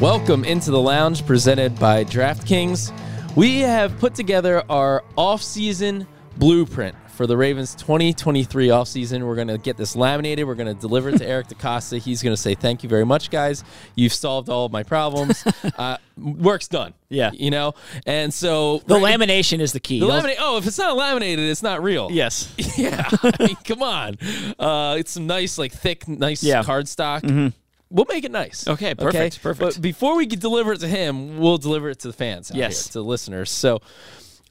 Welcome into the Lounge, presented by DraftKings. We have put together our offseason blueprint for the Ravens 2023 offseason. We're going to get this laminated. We're going to deliver it to Eric DeCosta. He's going to say, thank you very much, guys. You've solved all of my problems. Work's done. Yeah. You know? And so the lamination is the key. If it's not laminated, it's not real. Yes. Yeah. I mean, come on. It's some nice, like thick, nice cardstock. Mm-hmm. We'll make it nice. Okay, perfect. Okay? Perfect. But before we deliver it to him, we'll deliver it to the fans out here, to the listeners. So it's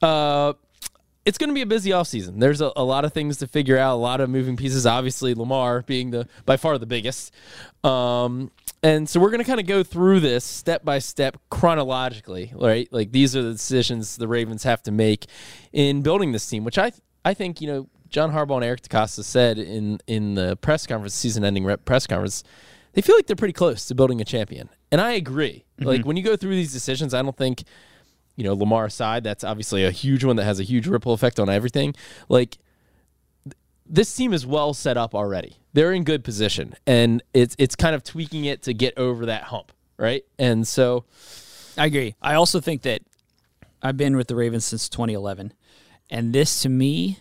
going to be a busy offseason. There's a lot of things to figure out, a lot of moving pieces, obviously Lamar being by far the biggest. And so we're going to kind of go through this step by step chronologically, right? Like these are the decisions the Ravens have to make in building this team, which I think, you know, John Harbaugh and Eric DeCosta said in the press conference, season-ending press conference, they feel like they're pretty close to building a champion. And I agree. Mm-hmm. Like, when you go through these decisions, I don't think, you know, Lamar aside, that's obviously a huge one that has a huge ripple effect on everything. Like, this team is well set up already. They're in good position. And it's kind of tweaking it to get over that hump, right? And so I agree. I also think that I've been with the Ravens since 2011. And this, to me,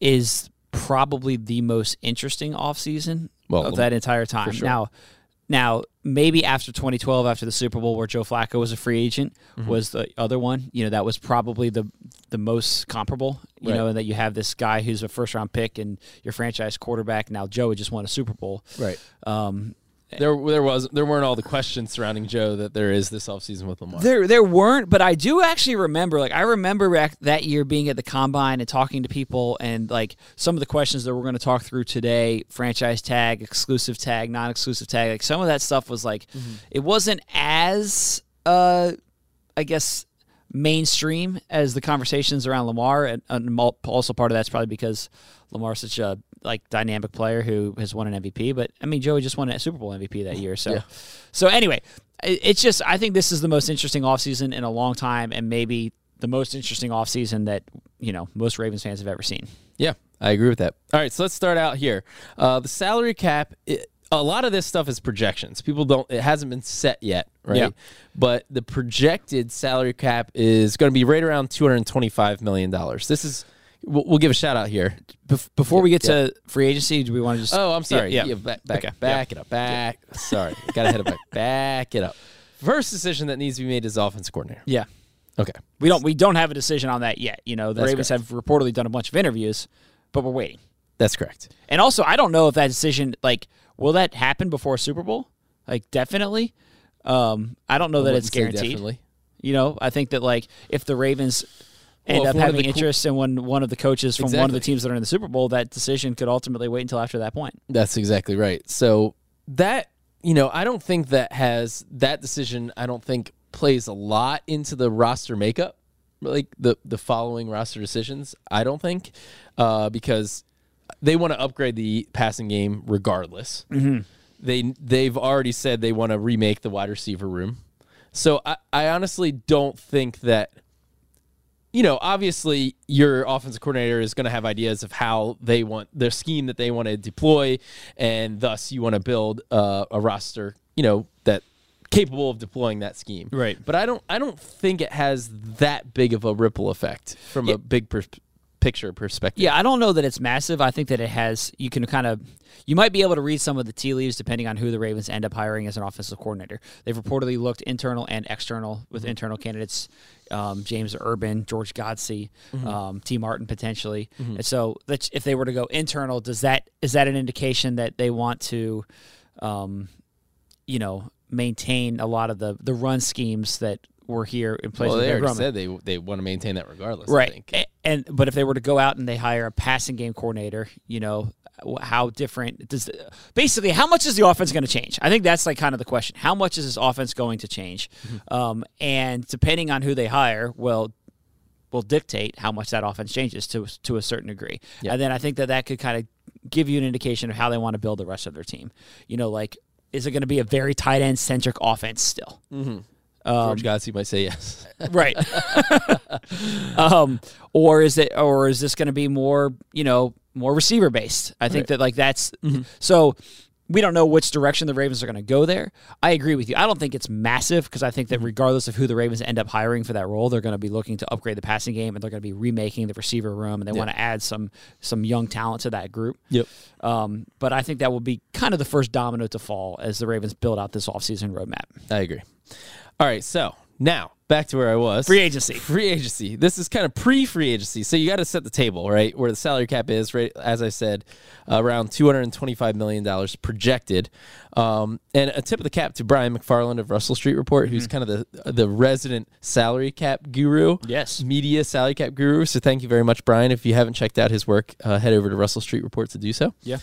is probably the most interesting offseason of that entire time. Sure. Now, maybe after 2012, after the Super Bowl where Joe Flacco was a free agent, was the other one. You know, that was probably the most comparable, you know, and that you have this guy who's a first-round pick and your franchise quarterback. Now, Joe had just won a Super Bowl. Right. There weren't all the questions surrounding Joe that there is this offseason with Lamar. There weren't, but I do actually remember. Like, I remember that year being at the Combine and talking to people, and like some of the questions that we're going to talk through today: franchise tag, exclusive tag, non-exclusive tag. Like some of that stuff was like, it wasn't as, I guess, mainstream as the conversations around Lamar, and also part of that's probably because Lamar's such a dynamic player who has won an MVP, but I mean Joey just won a Super Bowl MVP that year, so anyway, it's just, I think this is the most interesting offseason in a long time, and maybe the most interesting offseason that, you know, most Ravens fans have ever seen. Yeah, I agree with that. All right, so let's start out here. The salary cap, a lot of this stuff is projections. It hasn't been set yet, right? Yeah. But the projected salary cap is going to be right around $225 million. This is, we'll give a shout out here before we get to free agency. Do we want to just? Oh, I'm sorry. Yeah. Back it up. Back. Yeah. Sorry, got ahead of my back it up. First decision that needs to be made is offensive coordinator. Yeah. Okay. We don't have a decision on that yet. You know, the Ravens have reportedly done a bunch of interviews, but we're waiting. That's correct. And also, I don't know if that decision, like, will that happen before Super Bowl? Like, definitely. I don't know that it's guaranteed. Definitely. You know, I think that, like, if the Ravens end up having interest in one of the coaches from one of the teams that are in the Super Bowl, that decision could ultimately wait until after that point. That's exactly right. So that, you know, I don't think that decision plays a lot into the roster makeup, like the following roster decisions, I don't think, because they want to upgrade the passing game regardless. Mm-hmm. They've already said they want to remake the wide receiver room. So I honestly don't think that, you know, obviously your offensive coordinator is going to have ideas of how they want their scheme that they want to deploy, and thus you want to build a roster, you know, that capable of deploying that scheme. Right. But I don't think it has that big of a ripple effect from a big perspective. picture perspective. Yeah, I don't know that it's massive. I think that it has, you can kind of, you might be able to read some of the tea leaves depending on who the Ravens end up hiring as an offensive coordinator. They've reportedly looked internal and external with internal candidates, James Urban, George Godsey, T. Martin potentially. And so that's, if they were to go internal, is that an indication that they want to, you know, maintain a lot of the run schemes that were here in place? Well, they already said they want to maintain that regardless, right? I think. But if they were to go out and they hire a passing game coordinator, you know, how different does basically how much is the offense going to change? I think that's like kind of the question. How much is this offense going to change? And depending on who they hire, will dictate how much that offense changes to a certain degree. Yep. And then I think that could kind of give you an indication of how they want to build the rest of their team. You know, like, is it going to be a very tight end centric offense still? George Godsey might say yes, right? Or is this going to be more, you know, more receiver based? I think that like that's so we don't know which direction the Ravens are going to go there. I agree with you. I don't think it's massive because I think that regardless of who the Ravens end up hiring for that role, they're going to be looking to upgrade the passing game and they're going to be remaking the receiver room and they want to add some young talent to that group. But I think that will be kind of the first domino to fall as the Ravens build out this offseason roadmap. I agree. All right, so now back to where I was. Free agency. Free agency. This is kind of pre-free agency, so you got to set the table, right, where the salary cap is, right, as I said, around $225 million projected. And a tip of the cap to Brian McFarland of Russell Street Report, who's kind of the resident salary cap guru. Yes. Media salary cap guru. So thank you very much, Brian. If you haven't checked out his work, head over to Russell Street Report to do so. Yeah.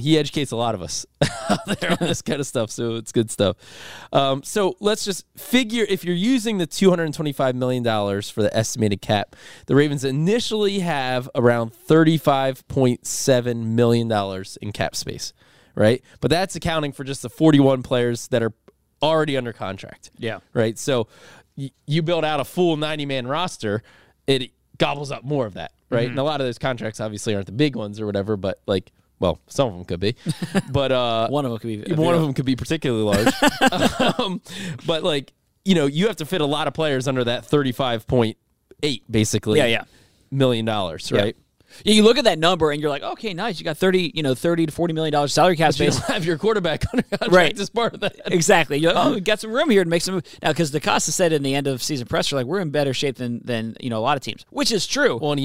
He educates a lot of us on this kind of stuff, so it's good stuff. So let's just figure if you're using the $225 million for the estimated cap, the Ravens initially have around $35.7 million in cap space. Right, but that's accounting for just the 41 players that are already under contract. Yeah, right. So you build out a full 90-man roster, it gobbles up more of that, right? And a lot of those contracts obviously aren't the big ones or whatever, but like, well, some of them could be, but one of them could be particularly large. But like, you know, you have to fit a lot of players under that $35.8 basically. Yeah, yeah. $1 million, right? Yeah. Yeah, you look at that number and you're like, okay, nice. You got $30 to $40 million salary cap space. You don't have your quarterback under contract as part of that. Exactly. You're like, oh, we got some room here to make some moves now because DeCosta said in the end of season presser, like, we're in better shape than you know a lot of teams, which is true. Well, and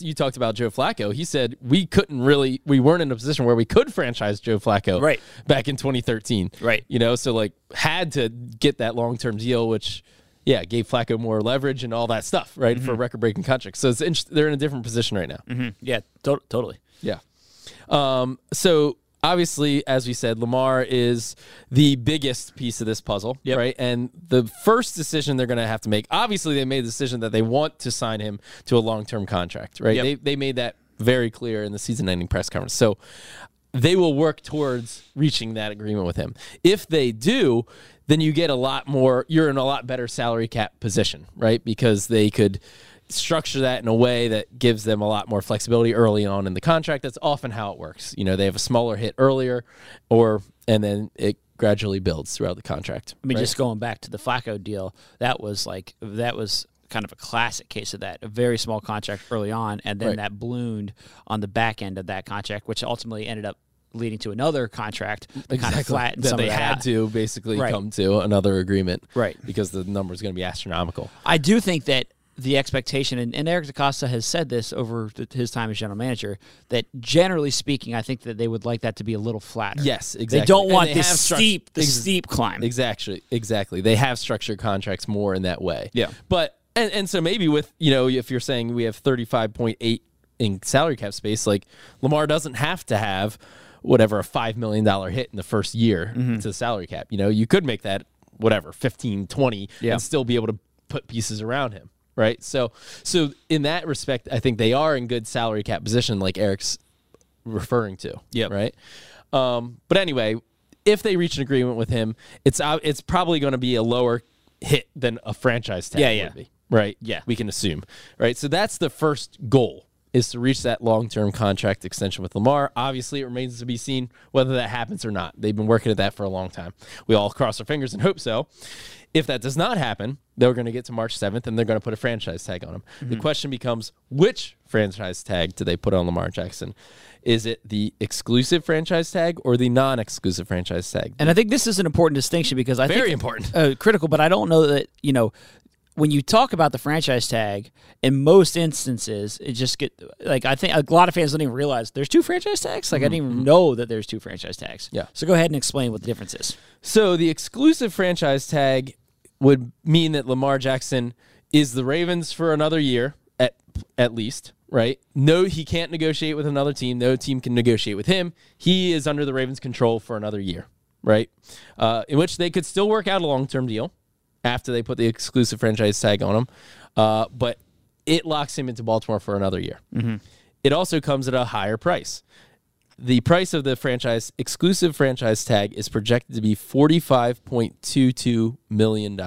you talked about Joe Flacco. He said we weren't in a position where we could franchise Joe Flacco back in 2013. Right. You know, so like had to get that long term deal, which gave Flacco more leverage and all that stuff, right, for record-breaking contracts. So it's they're in a different position right now. Yeah, totally. Yeah. So obviously, as we said, Lamar is the biggest piece of this puzzle, right? And the first decision they're going to have to make, obviously they made the decision that they want to sign him to a long-term contract, right? They made that very clear in the season-ending press conference. So they will work towards reaching that agreement with him. If they do, then you get a lot more, you're in a lot better salary cap position, right? Because they could structure that in a way that gives them a lot more flexibility early on in the contract. That's often how it works. You know, they have a smaller hit earlier, and then it gradually builds throughout the contract. I mean, just going back to the Flacco deal, that was kind of a classic case of that, a very small contract early on, and then that ballooned on the back end of that contract, which ultimately ended up leading to another contract that kind of flattened that some of that out. They had to basically come to another agreement because the number is going to be astronomical. I do think that the expectation, and Eric DeCosta has said this over his time as general manager, that generally speaking, I think that they would like that to be a little flatter. Yes, exactly. They don't want this steep climb. Exactly. They have structured contracts more in that way. Yeah. But, and so maybe with, you know, if you're saying we have 35.8 in salary cap space, like Lamar doesn't have to have whatever a $5 million hit in the first year to the salary cap. You know, you could make that whatever 15, 20 and still be able to put pieces around him, right? So in that respect, I think they are in good salary cap position like Eric's referring to, right? But anyway, if they reach an agreement with him, it's probably going to be a lower hit than a franchise tag would be, right? Yeah. We can assume, right? So that's the first goal is to reach that long-term contract extension with Lamar. Obviously, it remains to be seen whether that happens or not. They've been working at that for a long time. We all cross our fingers and hope so. If that does not happen, they're going to get to March 7th, and they're going to put a franchise tag on him. Mm-hmm. The question becomes, which franchise tag do they put on Lamar Jackson? Is it the exclusive franchise tag or the non-exclusive franchise tag? And I think this is an important distinction because I think important. Critical, but I don't know that, you know, when you talk about the franchise tag, in most instances, it just get like I think a lot of fans don't even realize there's two franchise tags. Like I didn't even know that there's two franchise tags. Yeah. So go ahead and explain what the difference is. So the exclusive franchise tag would mean that Lamar Jackson is the Ravens for another year at least, right? No, he can't negotiate with another team. No team can negotiate with him. He is under the Ravens' control for another year, right? In which they could still work out a long-term deal after they put the exclusive franchise tag on him, but it locks him into Baltimore for another year. Mm-hmm. It also comes at a higher price. The price of the exclusive franchise tag is projected to be $45.22 million.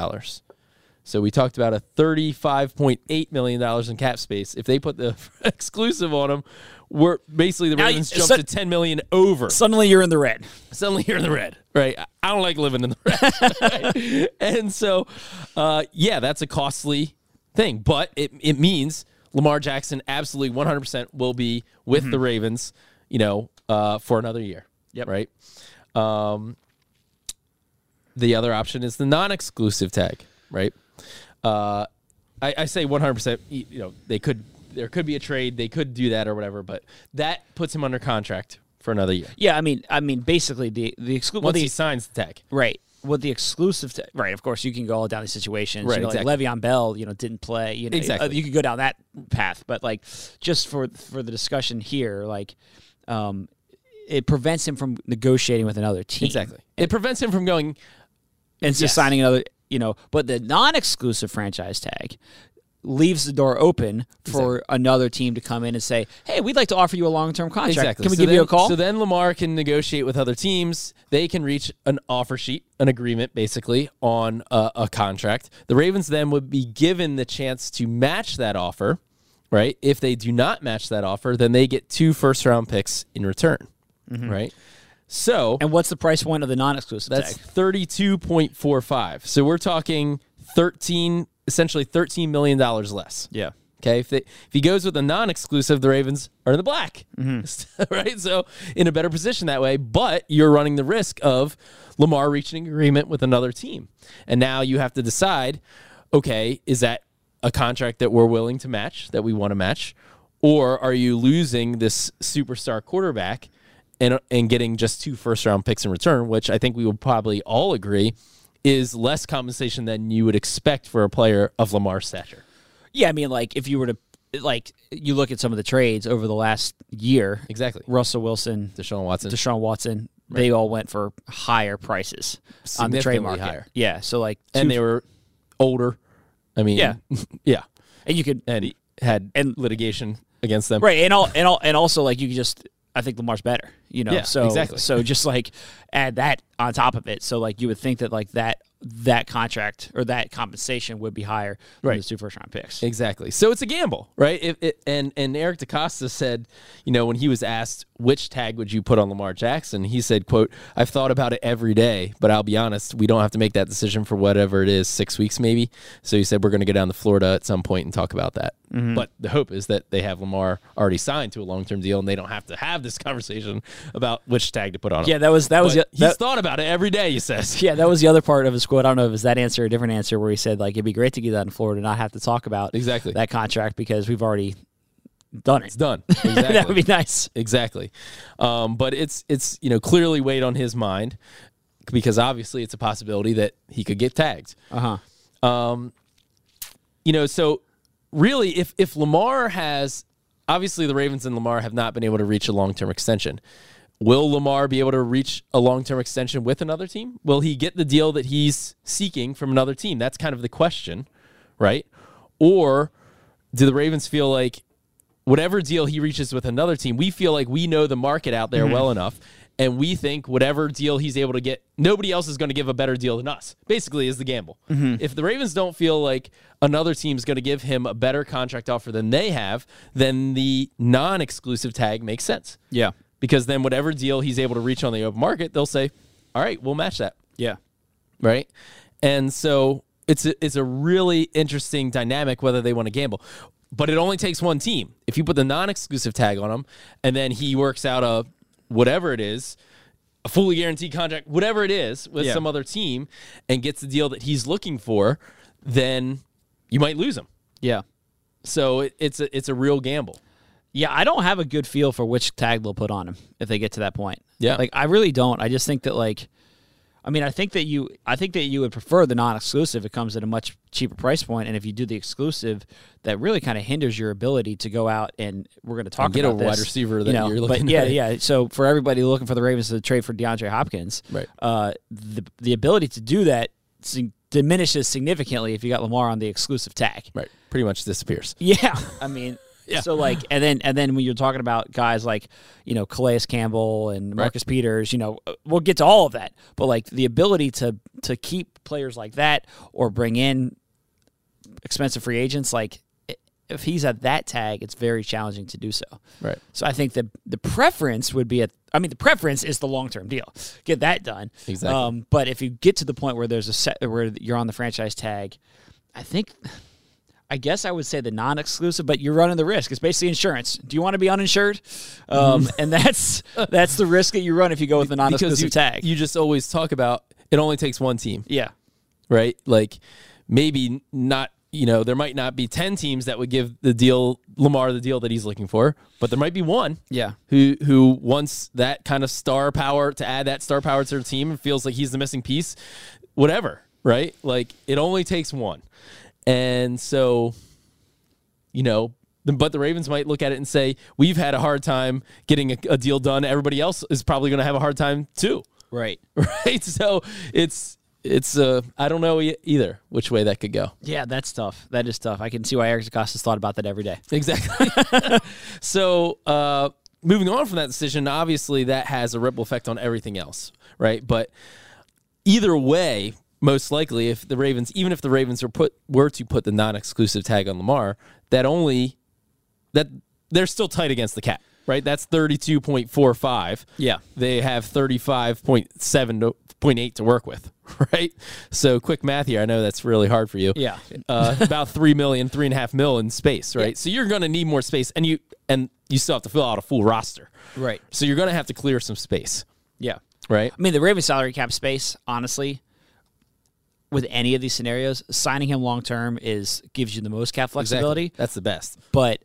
So we talked about a $35.8 million in cap space. If they put the exclusive on them, we're basically the Ravens jump to $10 million over. Suddenly you're in the red. Right. I don't like living in the red. And so, yeah, that's a costly thing. But it means Lamar Jackson absolutely 100% will be with the Ravens, you know, for another year. Yep. Right? The other option is the non-exclusive tag, right? I say 100%, you know, there could be a trade, they could do that or whatever, but that puts him under contract for another year. Yeah, I mean basically the exclusive once he signs the tag. Right. With the exclusive tag, right, of course you can go all down these situations. Right, you know, exactly. Like Le'Veon Bell, you know, didn't play, you know, exactly. You could go down that path, but like just for the discussion here, like it prevents him from negotiating with another team. Exactly. It prevents him from going and just signing another, you know, but the non-exclusive franchise tag leaves the door open for another team to come in and say, hey, we'd like to offer you a long-term contract. Exactly. Can we give you a call? So then Lamar can negotiate with other teams. They can reach an offer sheet, an agreement, basically, on a contract. The Ravens then would be given the chance to match that offer, right? If they do not match that offer, then they get 2 first-round picks in return, right? So, and what's the price point of the non-exclusive tag? That's 32.45. So we're talking $13 million less. Yeah. Okay. If he goes with a non-exclusive, the Ravens are in the black, right? So in a better position that way, but you're running the risk of Lamar reaching an agreement with another team. And now you have to decide, okay, is that a contract that we're willing to match, that we want to match, or are you losing this superstar quarterback and getting just 2 first-round picks in return, which I think we would probably all agree is less compensation than you would expect for a player of Lamar's stature. Yeah, I mean, like, if you were to, like, you look at some of the trades over the last year. Exactly. Russell Wilson. Deshaun Watson. Right. They all went for higher prices on the trade market. Higher. Yeah, so, like. And they were older. I mean. Yeah. Yeah. And you could. And had litigation against them. Right, and also, like, you could just. I think Lamar's better, you know. Yeah, so exactly. So just like add that on top of it. So like you would think that like that contract or that compensation would be higher than the 2 first-round picks. Exactly. So it's a gamble, right? And Eric DeCosta said, you know, when he was asked which tag would you put on Lamar Jackson, he said, quote, "I've thought about it every day, but I'll be honest, we don't have to make that decision for whatever it is, 6 weeks maybe." So he said, we're going to go down to Florida at some point and talk about that. Mm-hmm. But the hope is that they have Lamar already signed to a long-term deal and they don't have to have this conversation about which tag to put on him. Yeah, he's thought about it every day, he says. Yeah, that was the other part of his quote. I don't know if it's that answer or a different answer where he said, like, it'd be great to get that in Florida and not have to talk about that contract because we've already done it. It's done. Exactly. That would be nice. Exactly. But it's you know, clearly weighed on his mind because obviously it's a possibility that he could get tagged. Uh-huh. You know, so really, if Lamar has, obviously the Ravens and Lamar have not been able to reach a long-term extension. Will Lamar be able to reach a long-term extension with another team? Will he get the deal that he's seeking from another team? That's kind of the question, right? Or do the Ravens feel like whatever deal he reaches with another team, we feel like we know the market out there well enough And we think whatever deal he's able to get, nobody else is going to give a better deal than us, basically, is the gamble. Mm-hmm. If the Ravens don't feel like another team's going to give him a better contract offer than they have, then the non-exclusive tag makes sense. Yeah. Because then whatever deal he's able to reach on the open market, they'll say, all right, we'll match that. Yeah. Right? And so it's a really interesting dynamic whether they want to gamble. But it only takes one team. If you put the non-exclusive tag on him and then he works out a whatever it is, a fully guaranteed contract, whatever it is, with some other team and gets the deal that he's looking for, then you might lose him. Yeah. So it's a real gamble. Yeah, I don't have a good feel for which tag they'll put on him if they get to that point. Yeah. Like, I really don't. I just think that, like, I mean, I think that you would prefer the non-exclusive. It comes at a much cheaper price point, and if you do the exclusive, that really kind of hinders your ability to go out and we're going to talk about this. Get a wide receiver that you're looking at. Yeah. So for everybody looking for the Ravens to trade for DeAndre Hopkins, right? The ability to do that diminishes significantly if you got Lamar on the exclusive tag. Right. Pretty much disappears. Yeah. I mean. Yeah. So, like, and then when you're talking about guys like, you know, Calais Campbell and Marcus Peters, you know, we'll get to all of that. But, like, the ability to keep players like that or bring in expensive free agents, like, if he's at that tag, it's very challenging to do so. Right. So I think the preference would be the preference is the long-term deal. Get that done. Exactly. But if you get to the point where there's a set where you're on the franchise tag, I guess I would say the non-exclusive, but you're running the risk. It's basically insurance. Do you want to be uninsured? And that's the risk that you run if you go with the non-exclusive tag. You just always talk about it only takes one team. Yeah. Right? Like, maybe not, you know, there might not be 10 teams that would give Lamar the deal that he's looking for, but there might be one who wants that kind of star power, to add that star power to their team and feels like he's the missing piece, whatever, right? Like, it only takes one. And so, you know, but the Ravens might look at it and say, we've had a hard time getting a deal done. Everybody else is probably going to have a hard time too. Right. Right. So it's I don't know either which way that could go. Yeah, that's tough. That is tough. I can see why Eric DeCosta's thought about that every day. Exactly. So, moving on from that decision, obviously that has a ripple effect on everything else. Right. But either way, most likely, even if the Ravens were to put the non-exclusive tag on Lamar, that they're still tight against the cap, right? That's 32.45. Yeah, they have 35.7.8 to work with, right? So quick math here. I know that's really hard for you. Yeah, about 3.5 million in space, right? Yeah. So you're going to need more space, and you still have to fill out a full roster, right? So you're going to have to clear some space. Yeah, right. I mean, the Ravens salary cap space, honestly, with any of these scenarios, signing him long-term gives you the most cap flexibility. Exactly. That's the best. But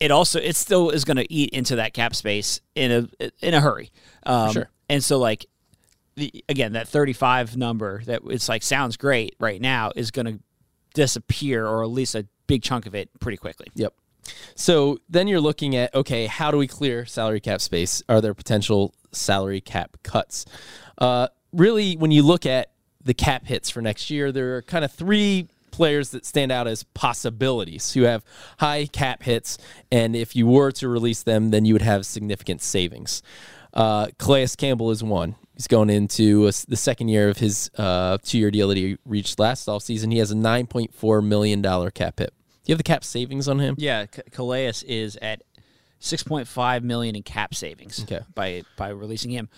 it still is going to eat into that cap space in a hurry. Sure. And so, like, again, that 35 number that it's like sounds great right now is going to disappear, or at least a big chunk of it, pretty quickly. Yep. So then you're looking at, okay, how do we clear salary cap space? Are there potential salary cap cuts? Really, when you look at the cap hits for next year, there are kind of three players that stand out as possibilities who have high cap hits, and if you were to release them, then you would have significant savings. Calais Campbell is one. He's going into the second year of his two-year deal that he reached last offseason. He has a $9.4 million cap hit. Do you have the cap savings on him? Yeah, Calais is at $6.5 million in cap savings by releasing him.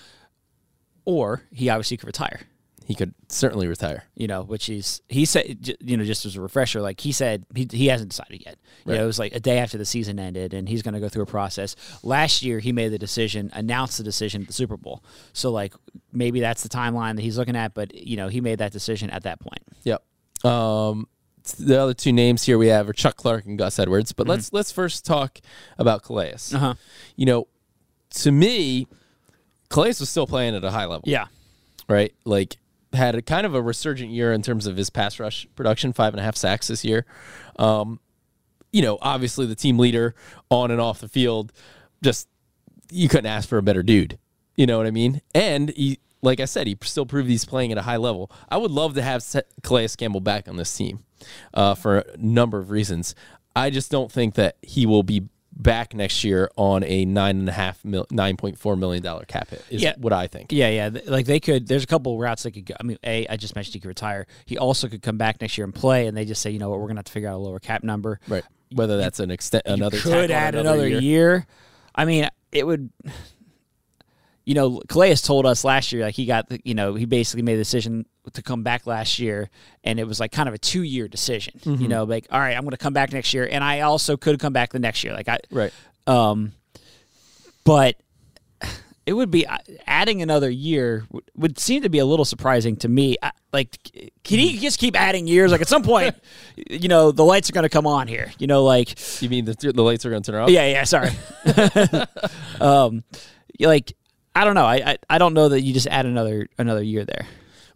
Or he obviously could retire. He could certainly retire, you know, which he said, you know, just as a refresher, like he said, he hasn't decided yet. Right. You know, it was like a day after the season ended, and he's going to go through a process. Last year, he made the decision, announced the decision at the Super Bowl. So, like, maybe that's the timeline that he's looking at, but, you know, he made that decision at that point. Yep. The other two names here we have are Chuck Clark and Gus Edwards, but let's first talk about Calais. Uh-huh. You know, to me, Calais was still playing at a high level. Yeah. Right? Like, had a kind of a resurgent year in terms of his pass rush production, 5.5 sacks this year. You know, obviously the team leader on and off the field, just you couldn't ask for a better dude. You know what I mean? And he, like I said, he still proved he's playing at a high level. I would love to have Calais Campbell back on this team for a number of reasons. I just don't think that he will be back next year on a $9.4 million cap hit is what I think. Yeah. Like they could, there's a couple routes they could go. I mean, I just mentioned he could retire. He also could come back next year and play, and they just say, you know what, we're going to have to figure out a lower cap number. Right. Whether that's an extent, another tackle, could add another year. I mean, it would. You know, Calais told us last year, like he got, you know, he basically made a decision to come back last year, and it was like kind of a 2-year decision. Mm-hmm. You know, like, all right, I'm going to come back next year, and I also could come back the next year. Like I, right. But it would be adding another year would seem to be a little surprising to me. Like, can he just keep adding years? Like at some point, you know, the lights are going to come on here. You know, like you mean the lights are going to turn off? Yeah. Sorry. Like. I don't know. I don't know that you just add another year there.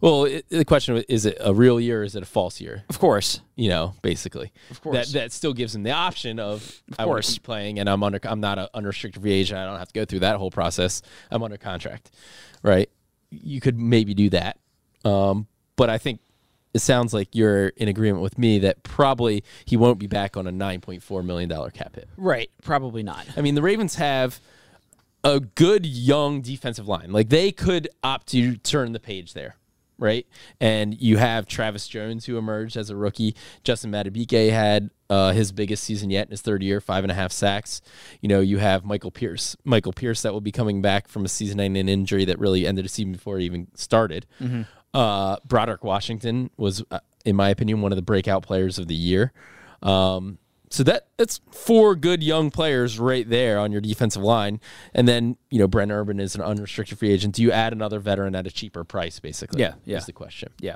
Well, the question is it a real year or is it a false year? Of course. You know, basically. Of course. That still gives him the option of course, keep playing, and I'm not an unrestricted free agent. I don't have to go through that whole process. I'm under contract, right? You could maybe do that. But I think it sounds like you're in agreement with me that probably he won't be back on a $9.4 million cap hit. Right. Probably not. I mean, the Ravens have a good young defensive line. Like they could opt to turn the page there, right? And you have Travis Jones, who emerged as a rookie. Justin Madubuike had his biggest season yet in his third year, 5.5 sacks. You know, you have Michael Pierce that will be coming back from a season-ending injury that really ended the season before it even started. Mm-hmm. Broderick Washington was, in my opinion, one of the breakout players of the year. So that's 4 good young players right there on your defensive line. And then, you know, Brent Urban is an unrestricted free agent. Do you add another veteran at a cheaper price, basically? Yeah. Is the question. Yeah.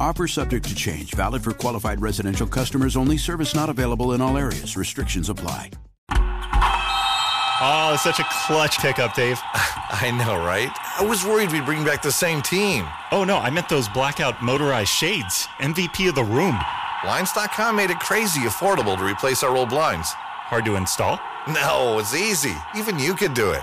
Offer subject to change. Valid for qualified residential customers only. Service not available in all areas. Restrictions apply. Oh, such a clutch pickup, Dave. I know, right? I was worried we'd bring back the same team. Oh, no, I meant those blackout motorized shades. MVP of the room. Blinds.com made it crazy affordable to replace our old blinds. Hard to install? No, it's easy. Even you could do it.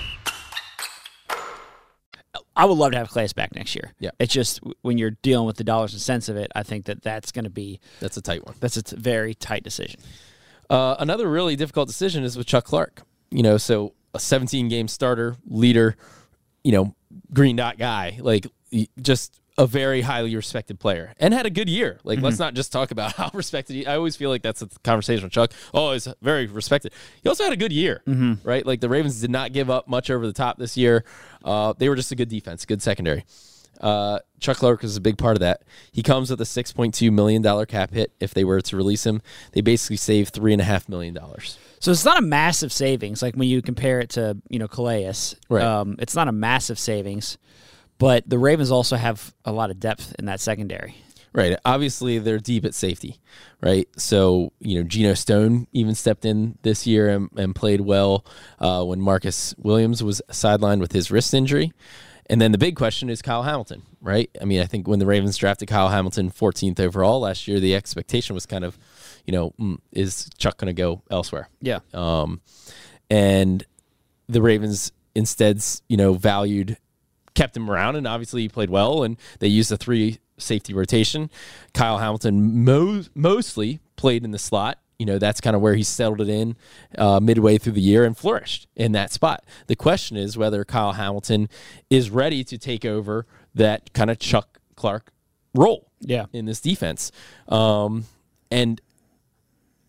I would love to have Calais back next year. Yeah. It's just when you're dealing with the dollars and cents of it, I think that's going to be... That's a tight one. That's a very tight decision. Another really difficult decision is with Chuck Clark. You know, so... a 17-game starter, leader, you know, green dot guy, like just a very highly respected player and had a good year. Like, mm-hmm. Let's not just talk about how respected he, I always feel like that's a conversation with Chuck. Oh, he's very respected. He also had a good year, mm-hmm. right? Like the Ravens did not give up much over the top this year. They were just a good defense, good secondary. Chuck Clark is a big part of that. He comes with a $6.2 million cap hit. If they were to release him, they basically save $3.5 million. So it's not a massive savings. Like when you compare it to, you know, Calais, right. It's not a massive savings, but the Ravens also have a lot of depth in that secondary. Right. Obviously they're deep at safety, right? So, you know, Geno Stone even stepped in this year and played well when Marcus Williams was sidelined with his wrist injury. And then the big question is Kyle Hamilton, right? I mean, I think when the Ravens drafted Kyle Hamilton 14th overall last year, the expectation was kind of, you know, is Chuck going to go elsewhere? Yeah. And the Ravens instead, you know, kept him around, and obviously he played well, and they used a 3 safety rotation. Kyle Hamilton mostly played in the slot. You know, that's kind of where he settled it in midway through the year and flourished in that spot. The question is whether Kyle Hamilton is ready to take over that kind of Chuck Clark role in this defense. And,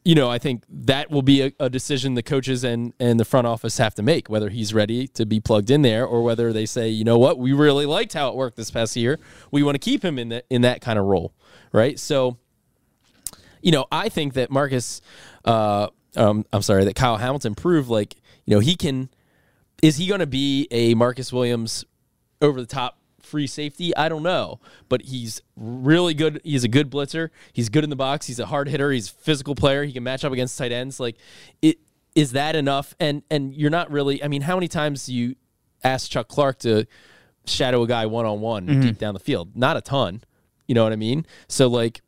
you know, I think that will be a decision the coaches and the front office have to make, whether he's ready to be plugged in there or whether they say, you know what, we really liked how it worked this past year. We want to keep him in that kind of role, right? So, you know, I think that that Kyle Hamilton proved, like, you know, is he going to be a Marcus Williams over-the-top free safety? I don't know, but he's really good. He's a good blitzer. He's good in the box. He's a hard hitter. He's a physical player. He can match up against tight ends. Like, is that enough? And you're not really, I mean, how many times do you ask Chuck Clark to shadow a guy one-on-one deep down the field? Not a ton. You know what I mean? So, like,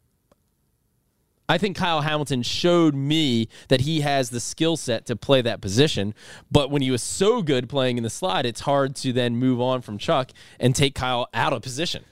I think Kyle Hamilton showed me that he has the skill set to play that position, but when he was so good playing in the slot, it's hard to then move on from Chuck and take Kyle out of position.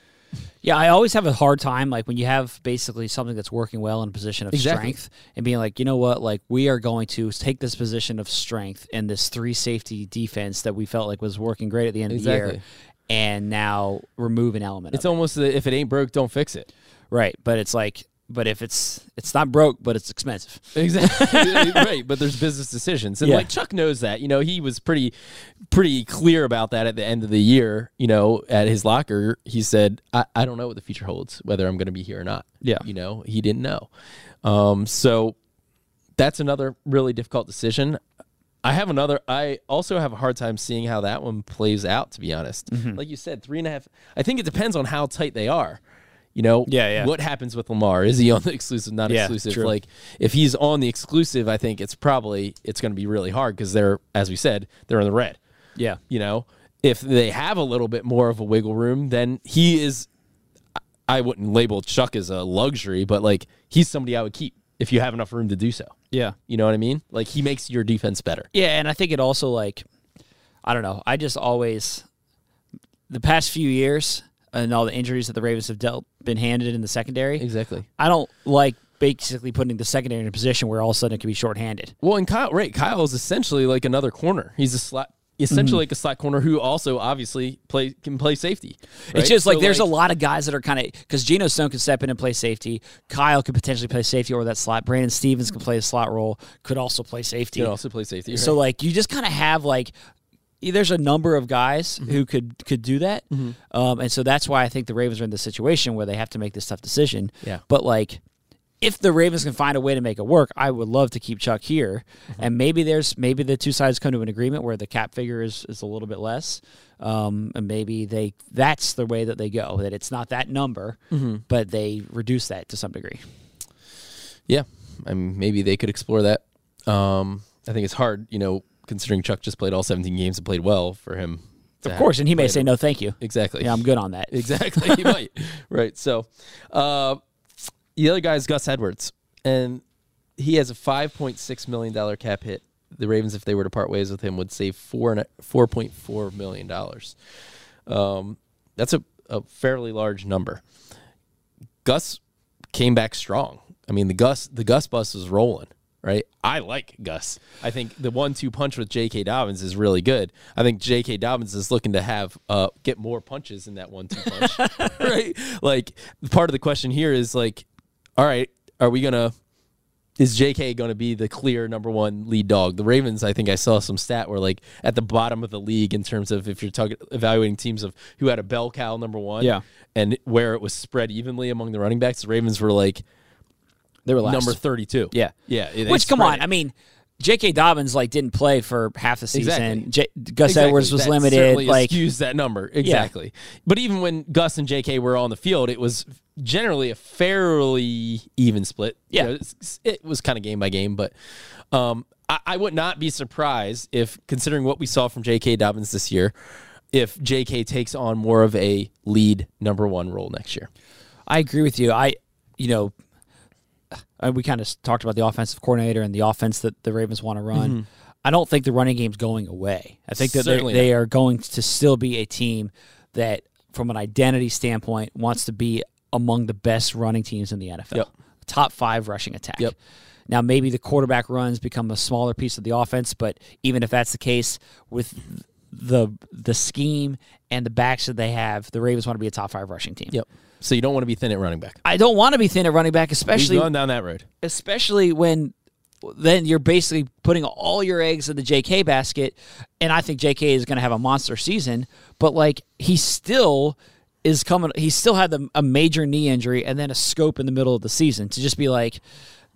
Yeah, I always have a hard time, like, when you have basically something that's working well in a position of strength and being like, you know what, like, we are going to take this position of strength and this three safety defense that we felt like was working great at the end of the year, and now remove an element. It's almost if it ain't broke, don't fix it. Right, but it's like, but if it's not broke, but it's expensive. Exactly. Right, but there's business decisions. And, like, Chuck knows that. You know, he was pretty clear about that at the end of the year. You know, at his locker, he said, I don't know what the future holds, whether I'm going to be here or not. Yeah. You know, he didn't know. So that's another really difficult decision. I also have a hard time seeing how that one plays out, to be honest. Mm-hmm. Like you said, 3.5. I think it depends on how tight they are. You know, what happens with Lamar? Is he on the exclusive, not exclusive? True. Like, if he's on the exclusive, I think it's going to be really hard because they're, as we said, they're in the red. Yeah. You know, if they have a little bit more of a wiggle room, then he is, I wouldn't label Chuck as a luxury, but, like, he's somebody I would keep if you have enough room to do so. Yeah. You know what I mean? Like, he makes your defense better. Yeah, and I think it also, like, I don't know, I just always, the past few years, and all the injuries that the Ravens have been handed in the secondary. Exactly. I don't like basically putting the secondary in a position where all of a sudden it can be shorthanded. Well, and Kyle is essentially like another corner. He's like a slot corner who also obviously can play safety. Right? It's just there's a lot of guys that are kind of, because Geno Stone can step in and play safety. Kyle could potentially play safety over that slot. Brandon Stevens can play the slot role, could also play safety. Right? So, like, you just kind of have, like, there's a number of guys who could do that, and so that's why I think the Ravens are in this situation where they have to make this tough decision. Yeah. But, like, if the Ravens can find a way to make it work, I would love to keep Chuck here, and maybe the two sides come to an agreement where the cap figure is a little bit less, and maybe that's the way that they go, that it's not that number, but they reduce that to some degree. Yeah, I mean, maybe they could explore that. I think it's hard, you know, considering Chuck just played all 17 games and played well for him. Of course, and he may say, no, thank you. Exactly. Yeah, I'm good on that. Exactly, he might. Right, so the other guy is Gus Edwards, and he has a $5.6 million cap hit. The Ravens, if they were to part ways with him, would save $4.4 million. That's a fairly large number. Gus came back strong. I mean, the Gus bus was rolling. Right, I like Gus. I think the 1-2 punch with J.K. Dobbins is really good. I think J.K. Dobbins is looking to have get more punches in that 1-2 punch. Right, like, part of the question here is, like, all right, is J.K. going to be the clear number one lead dog? The Ravens, I think I saw some stat where, like, at the bottom of the league in terms of if you're evaluating teams of who had a bell cow number one, and where it was spread evenly among the running backs, the Ravens were like. They were last. Number 32. Yeah. Yeah. Which, come on. I mean, J.K. Dobbins, like, didn't play for half the season. Exactly. Gus Edwards was limited. Like, excuse that number. Exactly. Yeah. But even when Gus and J.K. were on the field, it was generally a fairly even split. Yeah. You know, it was kind of game by game. But I would not be surprised if, considering what we saw from J.K. Dobbins this year, if J.K. takes on more of a lead number one role next year. I agree with you. We kind of talked about the offensive coordinator and the offense that the Ravens want to run. I don't think the running game's going away. I think that they are going to still be a team that, from an identity standpoint, wants to be among the best running teams in the NFL. Yep. Top 5 rushing attack. Yep. Now, maybe the quarterback runs become a smaller piece of the offense, but even if that's the case, with the scheme and the backs that they have, the Ravens want to be a top 5 rushing team. Yep. So you don't want to be thin at running back. I don't want to be thin at running back, especially going down that road. Especially when then you're basically putting all your eggs in the JK basket, and I think JK is going to have a monster season, but like he still is coming. He still had a major knee injury and then a scope in the middle of the season to just be like,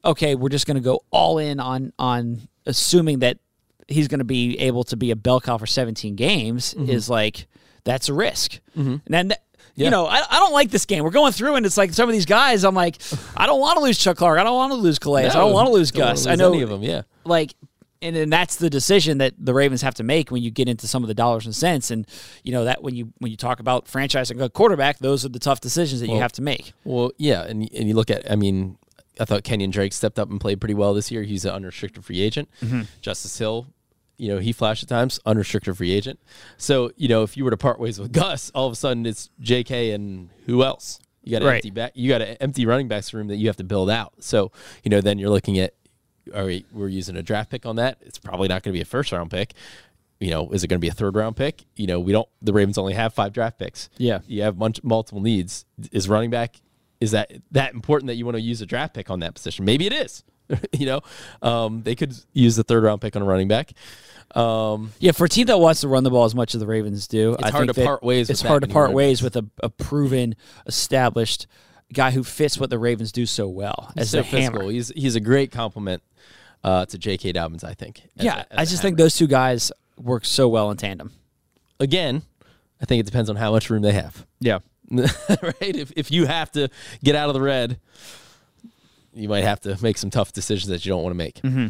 okay, we're just going to go all in on assuming that he's going to be able to be a bell cow for 17 games is like, that's a risk. Mm-hmm. And then, you know, I don't like this game. We're going through, and it's like some of these guys, I'm like, I don't want to lose Chuck Clark. I don't want to lose Calais. No, I don't want to lose Gus. I know any of them, like, and that's the decision that the Ravens have to make when you get into some of the dollars and cents. And, you know, that when you talk about franchising a quarterback, those are the tough decisions that you have to make. Well, yeah, and you look at, I mean, I thought Kenyon Drake stepped up and played pretty well this year. He's an unrestricted free agent. Mm-hmm. Justice Hill, you know, he flashed at times, unrestricted free agent. So, you know, if you were to part ways with Gus, all of a sudden it's JK and who else? You got an empty back, you got an empty running backs room that you have to build out. So, you know, then you're looking at, all right, we're using a draft pick on that. It's probably not going to be a first-round pick. You know, is it going to be a third-round pick? You know, we don't. The Ravens only have 5 draft picks. Yeah, you have multiple needs. Is running back is that important that you want to use a draft pick on that position? Maybe it is. You know, they could use the third-round pick on a running back. For a team that wants to run the ball as much as the Ravens do, it's hard to part ways with a proven, established guy who fits what the Ravens do so well. He's as so physical. He's a great complement to J.K. Dobbins, I think. I just think those two guys work so well in tandem. Again, I think it depends on how much room they have. Yeah. Right? If you have to get out of the red, you might have to make some tough decisions that you don't want to make. Mm-hmm.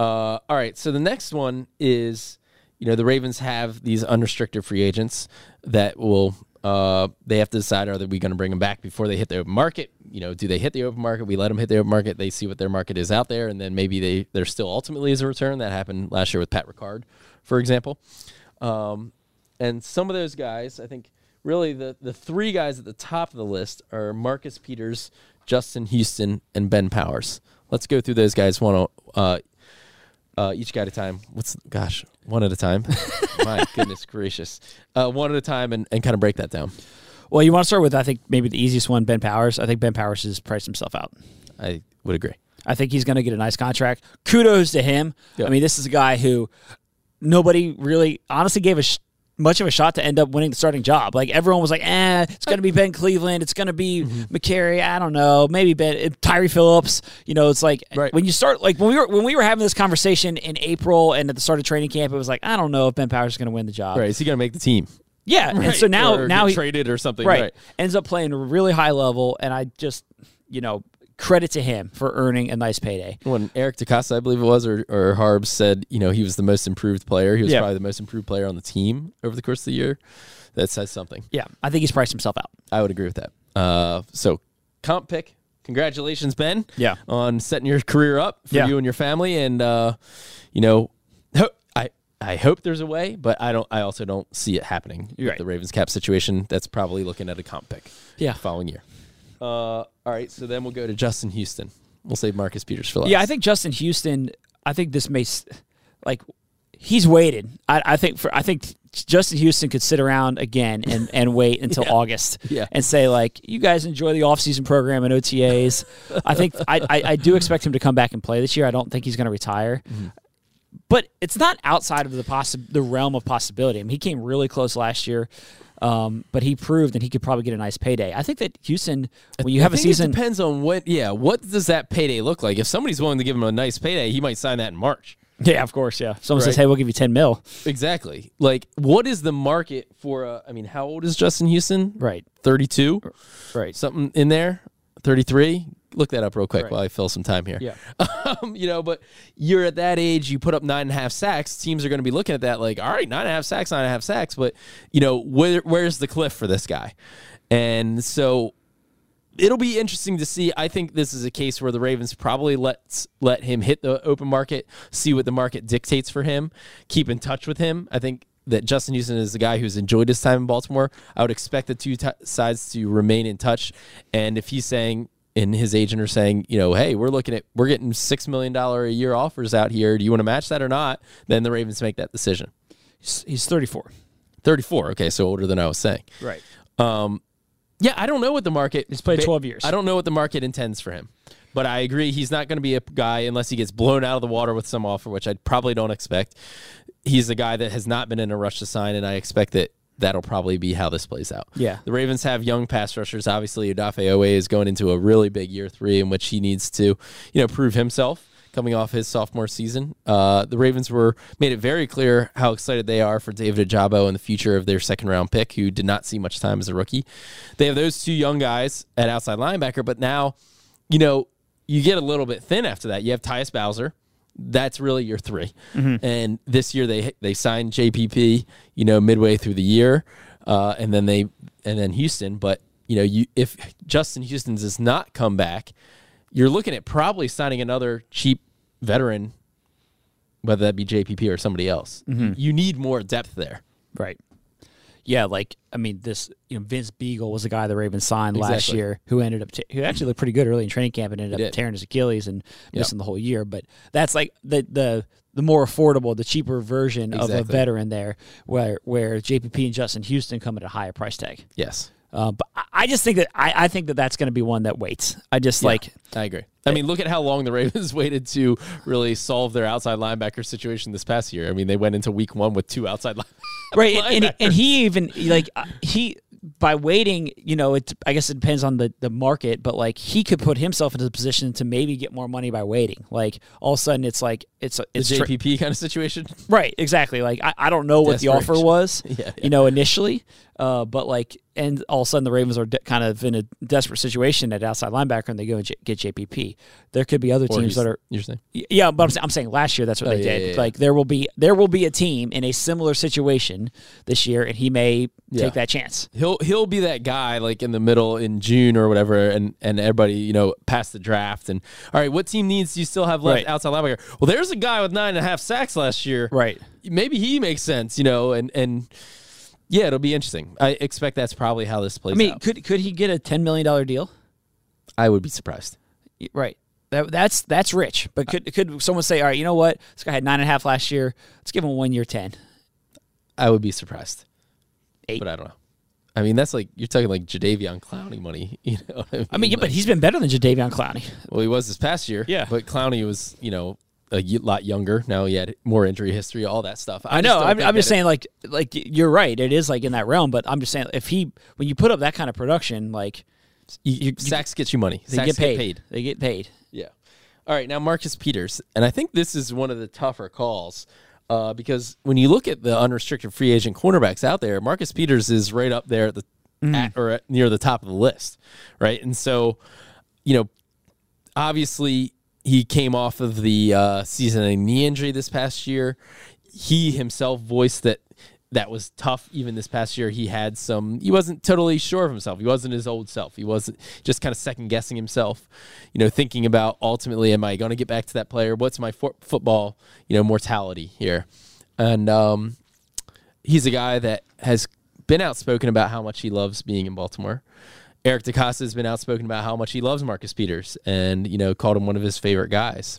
All right, so the next one is, you know, the Ravens have these unrestricted free agents that will they have to decide, are we going to bring them back before they hit the open market? You know, do they hit the open market? We let them hit the open market. They see what their market is out there, and then maybe there still ultimately is a return. That happened last year with Pat Ricard, for example. And some of those guys, I think really the three guys at the top of the list are Marcus Peters, Justin Houston, and Ben Powers. Let's go through those guys each guy at a time. One at a time. My goodness gracious. One at a time and kind of break that down. Well, you want to start with, I think, maybe the easiest one, Ben Powers. I think Ben Powers has priced himself out. I would agree. I think he's going to get a nice contract. Kudos to him. Yep. I mean, this is a guy who nobody really honestly gave much of a shot to end up winning the starting job. Like, everyone was like, it's going to be Ben Cleveland. It's going to be McCary. I don't know. Maybe Tyree Phillips. You know, it's like when you start, like when we were having this conversation in April and at the start of training camp, it was like, I don't know if Ben Powers is going to win the job. Right. Is he going to make the team? Yeah. Right. And so now he traded or something. Right. Ends up playing a really high level. And I just, you know, credit to him for earning a nice payday. When Eric DeCosta, I believe it was, or Harbs said, you know, he was the most improved player. He was probably the most improved player on the team over the course of the year. That says something. Yeah, I think he's priced himself out. I would agree with that. So, comp pick. Congratulations, Ben. Yeah. On setting your career up for you and your family. And, you know, I hope there's a way, but I also don't see it happening. Right. With the Ravens cap situation, that's probably looking at a comp pick the following year. All right, so then we'll go to Justin Houston. We'll save Marcus Peters for last. Yeah, I think Justin Houston, I think this may, like, he's waited. I think Justin Houston could sit around again and wait until August and say, like, you guys enjoy the offseason program and OTAs. I think I do expect him to come back and play this year. I don't think he's going to retire. Mm-hmm. But it's not outside of the realm of possibility. I mean, he came really close last year. But he proved that he could probably get a nice payday. I think that Houston, when you have a season, it depends on what does that payday look like? If somebody's willing to give him a nice payday, he might sign that in March. Yeah, of course. Yeah, someone says, "Hey, we'll give you $10 million." Exactly. Like, what is the market for? I mean, how old is Justin Houston? Right, 32. Right, something in there, 33. Look that up real quick while I fill some time here. Yeah, you know, but you're at that age, you put up 9.5 sacks. Teams are going to be looking at that like, all right, 9.5 sacks. But, you know, where's the cliff for this guy? And so it'll be interesting to see. I think this is a case where the Ravens probably let him hit the open market, see what the market dictates for him, keep in touch with him. I think that Justin Houston is the guy who's enjoyed his time in Baltimore. I would expect the two sides to remain in touch. And if he's saying, and his agent are saying, you know, hey, we're getting $6 million a year offers out here. Do you want to match that or not? Then the Ravens make that decision. He's 34. 34. Okay, so older than I was saying. Right. Yeah, I don't know what the market... He's played 12 years. I don't know what the market intends for him. But I agree, he's not going to be a guy, unless he gets blown out of the water with some offer, which I probably don't expect. He's a guy that has not been in a rush to sign, and I expect that that'll probably be how this plays out. Yeah. The Ravens have young pass rushers. Obviously, Udafe Owe is going into a really big year three in which he needs to, prove himself coming off his sophomore season. The Ravens made it very clear how excited they are for David Ajabo and the future of their second-round pick, who did not see much time as a rookie. They have those two young guys at outside linebacker, but now, you get a little bit thin after that. You have Tyus Bowser. That's really your three. Mm-hmm. And this year they signed JPP, midway through the year, and then Houston. But if Justin Houston does not come back, you're looking at probably signing another cheap veteran, whether that be JPP or somebody else. Mm-hmm. You need more depth there, right? Yeah, this, Vince Beagle was the guy the Ravens signed last year, who ended up who actually looked pretty good early in training camp and ended up tearing his Achilles and missing the whole year. But that's the more affordable, the cheaper version of a veteran there, where JPP and Justin Houston come at a higher price tag. Yes. But I just think that I think that that's going to be one that waits. I agree. Look at how long the Ravens waited to really solve their outside linebacker situation this past year. They went into week one with two outside linebackers. Right, and he even by waiting, I guess it depends on the market, but he could put himself into the position to maybe get more money by waiting. All of a sudden, it's the JPP kind of situation. Right, exactly. I don't know what the offer was, initially, and all of a sudden the Ravens are kind of in a desperate situation at outside linebacker, and they go and get JPP. There could be other teams that are. You're saying? Yeah, but I'm saying last year that's what they did. Yeah, yeah. There will be a team in a similar situation this year, and he may take that chance. He'll be that guy in the middle in June or whatever, and everybody past the draft and all right, what team needs do you still have left outside linebacker? Well, there's a guy with 9.5 sacks last year. Right, maybe he makes sense, and. Yeah, it'll be interesting. I expect that's probably how this plays out. Could he get a $10 million deal? I would be surprised. Right. That's rich. But could someone say, all right, you know what? This guy had 9.5 last year. Let's give him 1 year 10. I would be surprised. 8. But I don't know. That's you're talking Jadeveon Clowney money. Yeah, but he's been better than Jadeveon Clowney. Well, he was this past year. Yeah. But Clowney was, a lot younger. Now he had more injury history, all that stuff. I know. I'm just saying, you're right. It is in that realm. But I'm just saying, when you put up that kind of production, sacks gets you money. They get paid. They get paid. Yeah. All right. Now Marcus Peters, and I think this is one of the tougher calls because when you look at the unrestricted free agent cornerbacks out there, Marcus Peters is right up there at near the top of the list, right? And so, obviously. He came off of the season-ending knee injury this past year. He himself voiced that was tough. Even this past year, he wasn't totally sure of himself. He wasn't his old self. He wasn't just kind of second-guessing himself, thinking about ultimately, am I going to get back to that player? What's my football, mortality here? And he's a guy that has been outspoken about how much he loves being in Baltimore. Eric DeCosta has been outspoken about how much he loves Marcus Peters and, called him one of his favorite guys.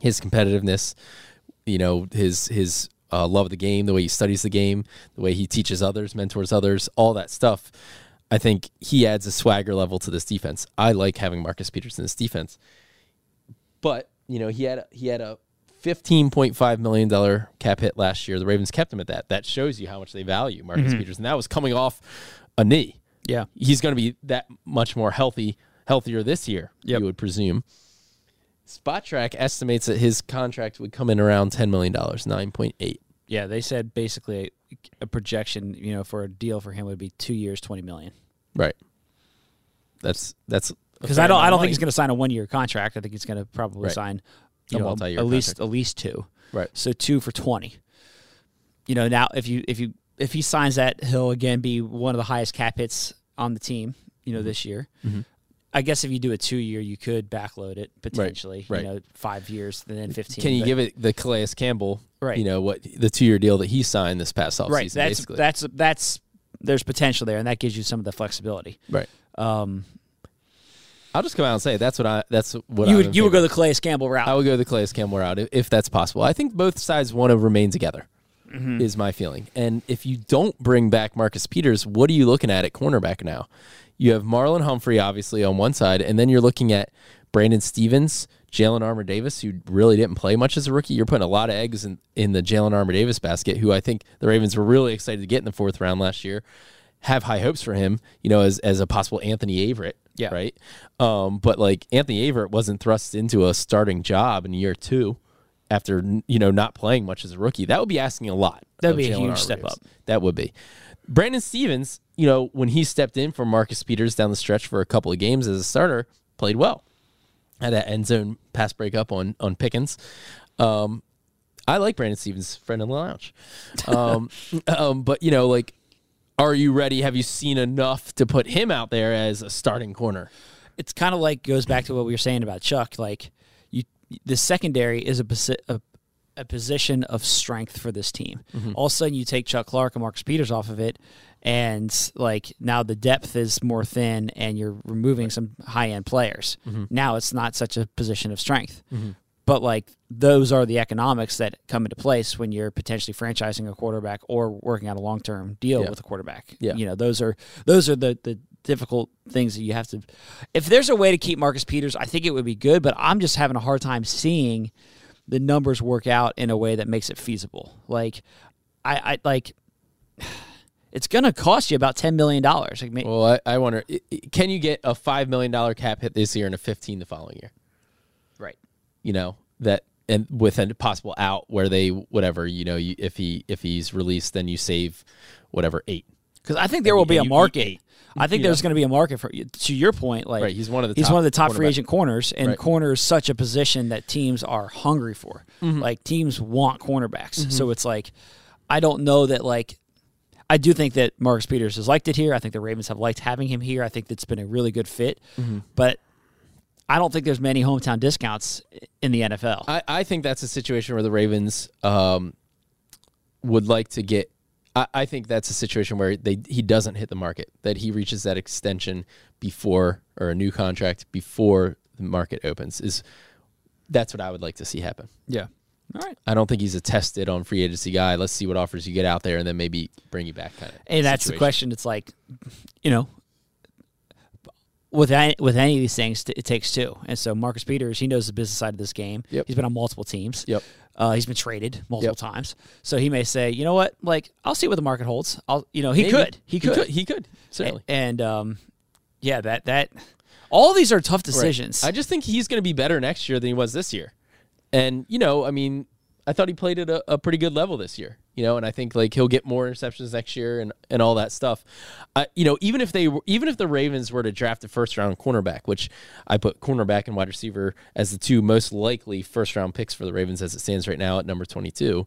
His competitiveness, his love of the game, the way he studies the game, the way he teaches others, mentors others, all that stuff. I think he adds a swagger level to this defense. I like having Marcus Peters in this defense. But, he had a $15.5 million cap hit last year. The Ravens kept him at that. That shows you how much they value Marcus Peters. And that was coming off a knee. Yeah, he's going to be that much more healthier this year, you would presume. SpotTrack estimates that his contract would come in around $10 million, 9.8. Yeah, they said basically a projection, for a deal for him would be 2 years, $20 million. Right. That's because I don't think he's going to sign a 1 year contract. I think he's going to probably sign at least two. Right. So 2 for $20. Now if he signs that, he'll again be one of the highest cap hits on the team, this year. Mm-hmm. I guess if you do a 2 year, you could backload it potentially, 5 years and then 15. Can you give it the Calais Campbell, the 2 year deal that he signed this past offseason? Right. That's there's potential there, and that gives you some of the flexibility. Right. I'll just come out and say you would go the Calais Campbell route. I would go the Calais Campbell route if that's possible. I think both sides want to remain together. is my feeling. And if you don't bring back Marcus Peters, what are you looking at cornerback now? You have Marlon Humphrey, obviously, on one side, and then you're looking at Brandon Stevens, Jaylon Armour-Davis, who really didn't play much as a rookie. You're putting a lot of eggs in the Jaylon Armour-Davis basket, who I think the Ravens were really excited to get in the fourth round last year, have high hopes for him, you know, as a possible Anthony Averett, right? But, like, Anthony Averett wasn't thrust into a starting job in year two after, you know, not playing much as a rookie. That would be asking a lot. That would be a huge step up. That would be. Brandon Stevens, you know, when he stepped in for Marcus Peters down the stretch for a couple of games as a starter, played well. Had that end zone pass breakup on Pickens. I like Brandon Stevens, friend in the lounge. But, you know, like, are you ready? Have you seen enough to put him out there as a starting corner? It's kind of like goes back to what we were saying about Chuck. Like, the secondary is a position of strength for this team. All of a sudden, you take Chuck Clark and Marcus Peters off of it, and like now the depth is more thin, and you're removing some high-end players. Now it's not such a position of strength. But like those are the economics that come into place when you're potentially franchising a quarterback or working out a long-term deal with a quarterback. You know, those are the difficult things that you have to. If there's a way to keep Marcus Peters, I think it would be good, but I'm just having a hard time seeing the numbers work out in a way that makes it feasible. Like, I like, it's going to cost you about $10 million. Like, well, I wonder, can you get a $5 million cap hit this year and a $15 the following year? Right. You know, that, and with a possible out where they, whatever, you know, if he's released, then you save whatever, 8. Because I think there will be a market. I think there's going to be a market for, to your point, like he's one of the top free agent corners, and corner is such a position that teams are hungry for. Like teams want cornerbacks, so it's like I don't know that like I do think that Marcus Peters has liked it here. I think the Ravens have liked having him here. I think that's been a really good fit, but I don't think there's many hometown discounts in the NFL. I think that's a situation where the Ravens would like to get. I think that's a situation where he doesn't hit the market, that he reaches that extension before, or a new contract before the market opens. That's what I would like to see happen. Yeah. All right. I don't think he's a tested on free agency guy. Let's see what offers you get out there and then maybe bring you back kind of. And that's the question. It's like, you know, with any of these things, it takes two. And so Marcus Peters, he knows the business side of this game. He's been on multiple teams. He's been traded multiple times. So he may say, you know what, like, I'll see what the market holds. He could. Certainly. And that all these are tough decisions. Right. I just think he's going to be better next year than he was this year. And, you know, I mean, I thought he played at a pretty good level this year, you know, and I think like he'll get more interceptions next year and all that stuff. You know, even if the Ravens were to draft a first round cornerback, which I put cornerback and wide receiver as the two most likely first round picks for the Ravens as it stands right now at number 22.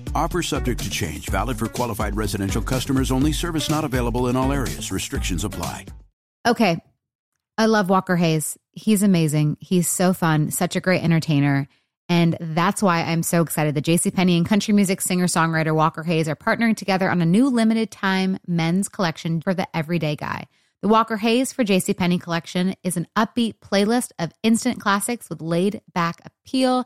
Offer subject to change. Valid for qualified residential customers only. Service not available in all areas. Restrictions apply. Okay. I love Walker Hayes. He's amazing. He's so fun. Such a great entertainer. And that's why I'm so excited that JCPenney and country music singer-songwriter Walker Hayes are partnering together on a new limited-time men's collection for the everyday guy. The Walker Hayes for JCPenney collection is an upbeat playlist of instant classics with laid-back appeal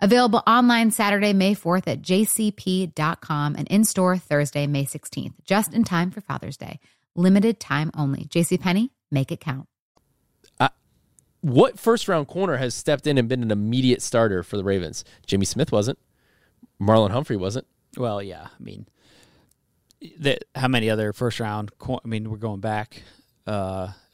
Available online Saturday, May 4th at jcp.com and in-store Thursday, May 16th, just in time for Father's Day. Limited time only. JCPenney, make it count. What first-round corner has stepped in and been an immediate starter for the Ravens? Jimmy Smith wasn't. Marlon Humphrey wasn't. Well, yeah, I mean, how many other first-round we're going back.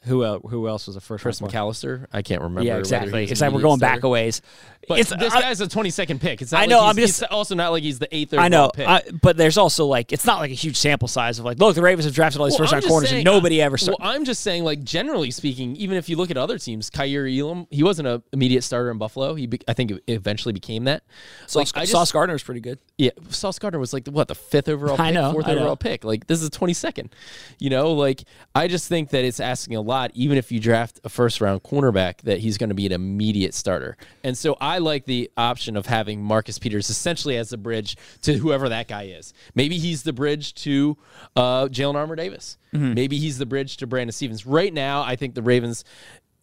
Who else was a first McAllister? I can't remember. Yeah, exactly. It's like we're going back a ways. But it's, this guy's a 22nd pick. It's not I know. Like it's also not like he's the 8th or 9th pick. But there's also like it's not like a huge sample size of like look the Ravens have drafted all these first round corners and nobody ever started. Well, I'm just saying like generally speaking, even if you look at other teams, Kyrie Elam, he wasn't an immediate starter in Buffalo. I think it eventually became that. So like, Sauce Gardner is pretty good. Yeah, Sauce Gardner was like the 5th overall pick, 4th overall pick. Like this is 22nd. You know, like I just think that it's asking a lot. Even if you draft a first-round cornerback, that he's going to be an immediate starter. And so I like the option of having Marcus Peters essentially as the bridge to whoever that guy is. Maybe he's the bridge to Jaylon Armour-Davis. Mm-hmm. Maybe he's the bridge to Brandon Stevens. Right now, I think the Ravens,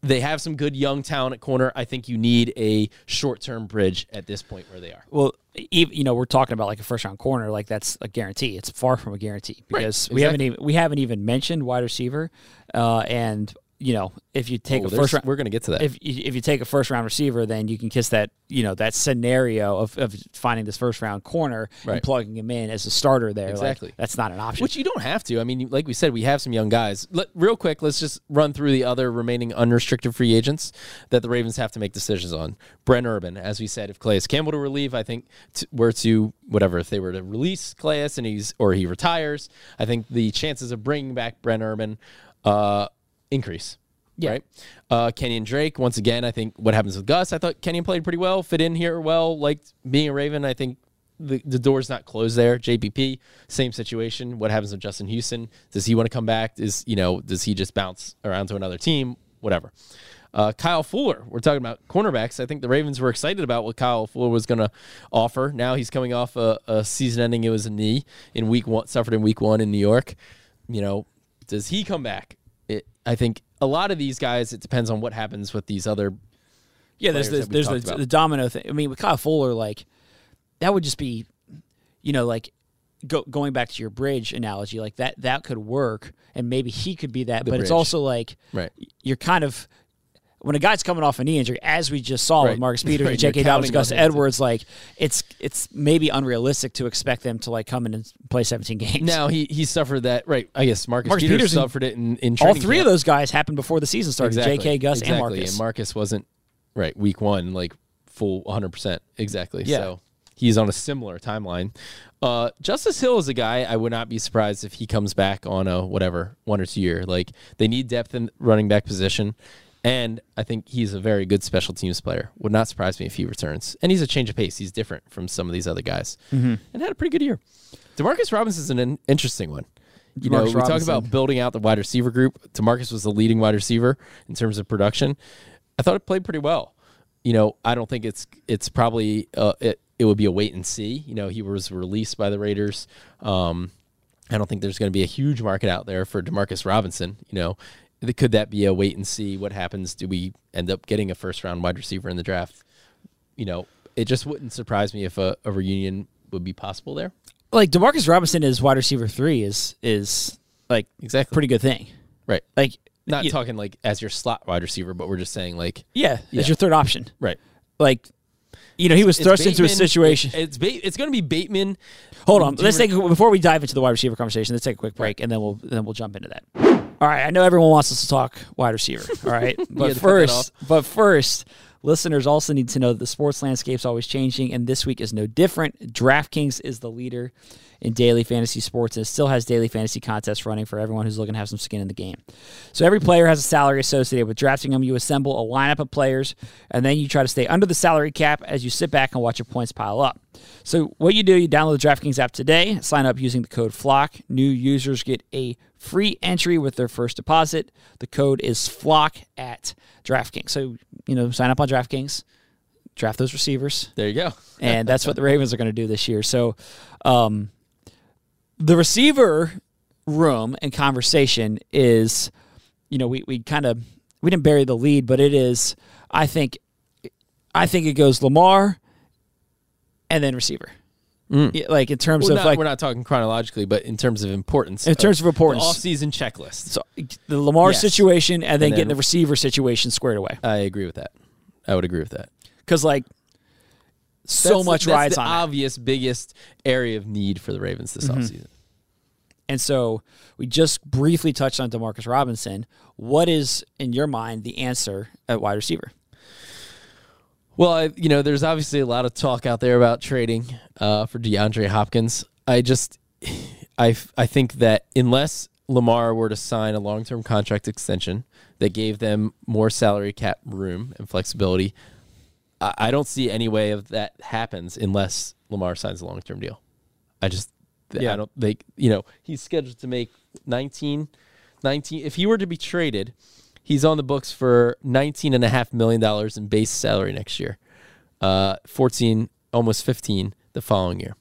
they have some good young talent at corner. I think you need a short-term bridge at this point where they are. Well, you know, we're talking about like a first-round corner. Like that's a guarantee. It's far from a guarantee because right, we haven't even mentioned wide receiver. And you know, if you take a first round, we're going to get to that. If you take a first-round receiver, then you can kiss that. You know, that scenario of finding this first-round corner and plugging him in as a starter there. Exactly, like, that's not an option. Which you don't have to. I mean, like we said, we have some young guys. Real quick, let's just run through the other remaining unrestricted free agents that the Ravens have to make decisions on. Brent Urban, as we said, if Calais Campbell to relieve, I think if they were to release Calais and he retires, I think the chances of bringing back Brent Urban increase. Yeah. Right. Kenyon Drake, once again, I think what happens with Gus, I thought Kenyon played pretty well, fit in here well, liked being a Raven. I think the door's not closed there. JPP, same situation. What happens with Justin Houston? Does he want to come back? Does he just bounce around to another team? Whatever. Kyle Fuller, we're talking about cornerbacks. I think the Ravens were excited about what Kyle Fuller was going to offer. Now he's coming off a season ending. It was a knee in week one in New York. You know, does he come back? I think a lot of these guys, it depends on what happens with these other. Yeah, there's the domino thing. I mean, with Kyle Fuller, like that would just be, you know, like going back to your bridge analogy, like that could work, and maybe he could be that. But it's also like you're kind of when a guy's coming off a knee injury, as we just saw with Marcus Peters and J.K. Dobbins, Gus Edwards, like it's maybe unrealistic to expect them to like come in and play 17 games. Now he suffered that I guess Marcus Peters suffered it in training camp. All three of those guys happened before the season started. Exactly. J.K., Gus, and Marcus. And Marcus wasn't week one like full 100%. Exactly. Yeah. So he's on a similar timeline. Justice Hill is a guy I would not be surprised if he comes back on a 1 or 2 year. Like they need depth in running back position. And I think he's a very good special teams player. Would not surprise me if he returns. And he's a change of pace. He's different from some of these other guys. Mm-hmm. And had a pretty good year. DeMarcus Robinson is an interesting one. We talk about building out the wide receiver group. DeMarcus was the leading wide receiver in terms of production. I thought it played pretty well. You know, I don't think it's probably it would be a wait and see. You know, he was released by the Raiders. I don't think there's going to be a huge market out there for DeMarcus Robinson. You know, could that be a wait and see what happens? Do we end up getting a first-round wide receiver in the draft? You know, it just wouldn't surprise me if a reunion would be possible there. Like, DeMarcus Robinson as wide receiver 3 is like, exactly, pretty good thing. Right. Like, not talking, like, as your slot wide receiver, but we're just saying, like... Yeah, as your third option. Right. Like... You know, he was thrust into a situation. It's going to be Bateman. Hold on. Before we dive into the wide receiver conversation, let's take a quick break, and then we'll jump into that. All right. I know everyone wants us to talk wide receiver. All right. But first, listeners also need to know that the sports landscape's always changing, and this week is no different. DraftKings is the leader in daily fantasy sports, and it still has daily fantasy contests running for everyone who's looking to have some skin in the game. So every player has a salary associated with drafting them. You assemble a lineup of players, and then you try to stay under the salary cap as you sit back and watch your points pile up. So what you do, you download the DraftKings app today, sign up using the code FLOCK. New users get a free entry with their first deposit. The code is FLOCK at DraftKings. So, you know, sign up on DraftKings. Draft those receivers. There you go. And that's what the Ravens are going to do this year. So, the receiver room and conversation is, you know, we didn't bury the lead, but it is, I think it goes Lamar and then receiver. Yeah, like in terms of we're not talking chronologically, but in terms of importance. In terms of importance. Off-season checklist. So the Lamar situation and then getting the receiver situation squared away. I agree with that. I would agree with that. Because like, so much rides on it. That's the biggest area of need for the Ravens this offseason. And so we just briefly touched on DeMarcus Robinson. What is, in your mind, the answer at wide receiver? Well, there's obviously a lot of talk out there about trading for DeAndre Hopkins. I think that unless Lamar were to sign a long-term contract extension that gave them more salary cap room and flexibility, I don't see any way of that happens unless Lamar signs a long-term deal. I don't think, he's scheduled to make 19. If he were to be traded, he's on the books for $19.5 million in base salary next year, 14, almost 15 the following year.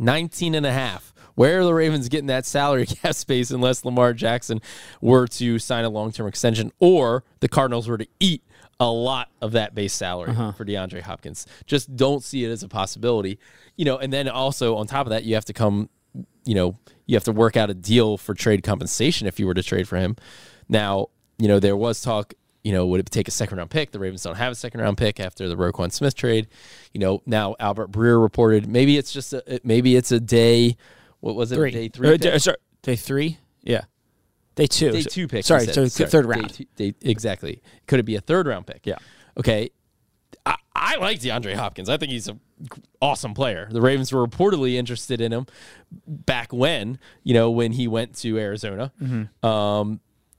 19.5. Where are the Ravens getting that salary cap space unless Lamar Jackson were to sign a long-term extension or the Cardinals were to eat a lot of that base salary for DeAndre Hopkins? Just don't see it as a possibility. And then also on top of that, you have to work out a deal for trade compensation if you were to trade for him. Now, there was talk, would it take a second-round pick? The Ravens don't have a second-round pick after the Roquan Smith trade. Now Albert Breer reported maybe it's just a day. What was it? Three. Day three? Day three? Yeah. Day two. Day two pick. Sorry, so third round. Exactly. Could it be a third-round pick? Yeah. Okay. I like DeAndre Hopkins. I think he's an awesome player. The Ravens were reportedly interested in him back when he went to Arizona. Mm-hmm.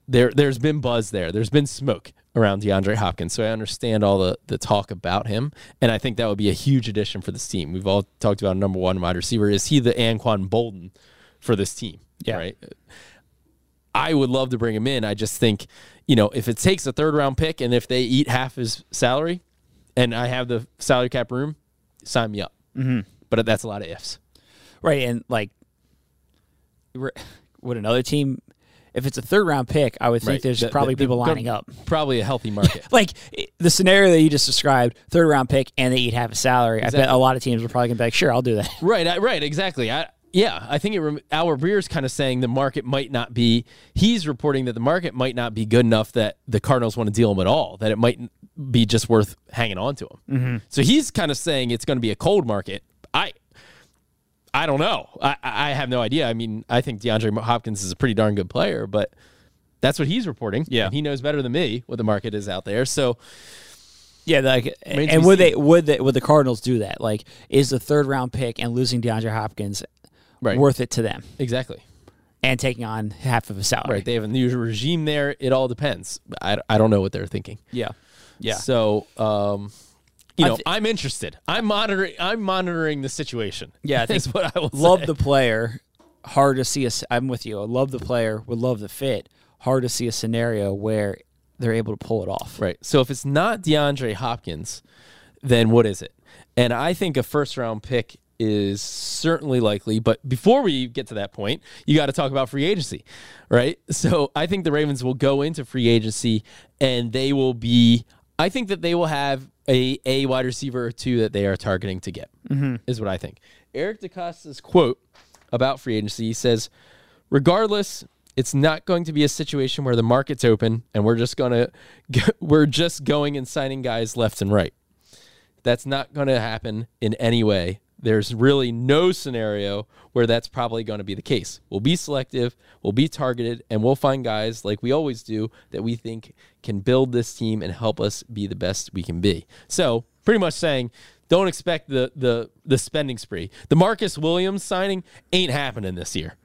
There's been buzz there. There's been smoke around DeAndre Hopkins, so I understand all the talk about him, and I think that would be a huge addition for this team. We've all talked about number one wide receiver. Is he the Anquan Bolden for this team? Yeah. Right? I would love to bring him in. I just think, if it takes a third-round pick and if they eat half his salary and I have the salary cap room, sign me up. Mm-hmm. But that's a lot of ifs. Right, and, would another team... If it's a third-round pick, I would think there's probably people lining up. Probably a healthy market. The scenario that you just described, third-round pick, and they eat half a salary. Exactly. I bet a lot of teams are probably going to be like, sure, I'll do that. Right, exactly. I think Albert Breer's kind of saying the market might not be – he's reporting that the market might not be good enough that the Cardinals want to deal him at all, that it might be just worth hanging on to him. Mm-hmm. So he's kind of saying it's going to be a cold market. I don't know. I have no idea. I mean, I think DeAndre Hopkins is a pretty darn good player, but that's what he's reporting. Yeah. And he knows better than me what the market is out there. So, yeah. And would the Cardinals do that? Is the third-round pick and losing DeAndre Hopkins worth it to them? Exactly. And taking on half of a salary. Right. They have a new regime there. It all depends. I don't know what they're thinking. Yeah. Yeah. So, I'm interested. I'm monitoring the situation. Yeah, that's what I will say. Love the player. Hard to see us. I'm with you. I love the player. Would love the fit. Hard to see a scenario where they're able to pull it off. Right. So if it's not DeAndre Hopkins, then what is it? And I think a first-round pick is certainly likely. But before we get to that point, you got to talk about free agency, right? So I think the Ravens will go into free agency, and they will be... I think that they will have a wide receiver or two that they are targeting to get, is what I think. Eric DeCosta's quote about free agency says, regardless, it's not going to be a situation where the market's open and we're just going and signing guys left and right. That's not going to happen in any way. There's really no scenario where that's probably going to be the case. We'll be selective, we'll be targeted, and we'll find guys like we always do that we think can build this team and help us be the best we can be. So pretty much saying, don't expect the spending spree. The Marcus Williams signing ain't happening this year,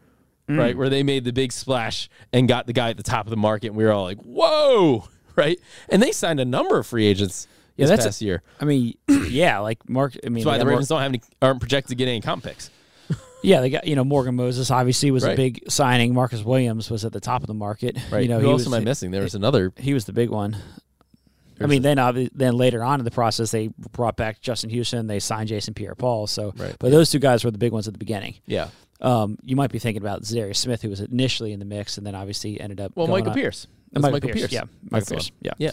right? Where they made the big splash and got the guy at the top of the market, and we were all like, whoa, right? And they signed a number of free agents. Yeah, that's this year. I mean, yeah, that's why the Ravens aren't projected to get any comp picks. Yeah, they got Morgan Moses obviously was a big signing. Marcus Williams was at the top of the market. Right. Who else am I missing? There was another. He was the big one. Then later on in the process, they brought back Justin Houston. They signed Jason Pierre-Paul. So, but those two guys were the big ones at the beginning. Yeah. You might be thinking about Zadarius Smith, who was initially in the mix, and then obviously ended up. Well, Michael Pierce. Yeah, Michael Pierce. Yeah. Yeah.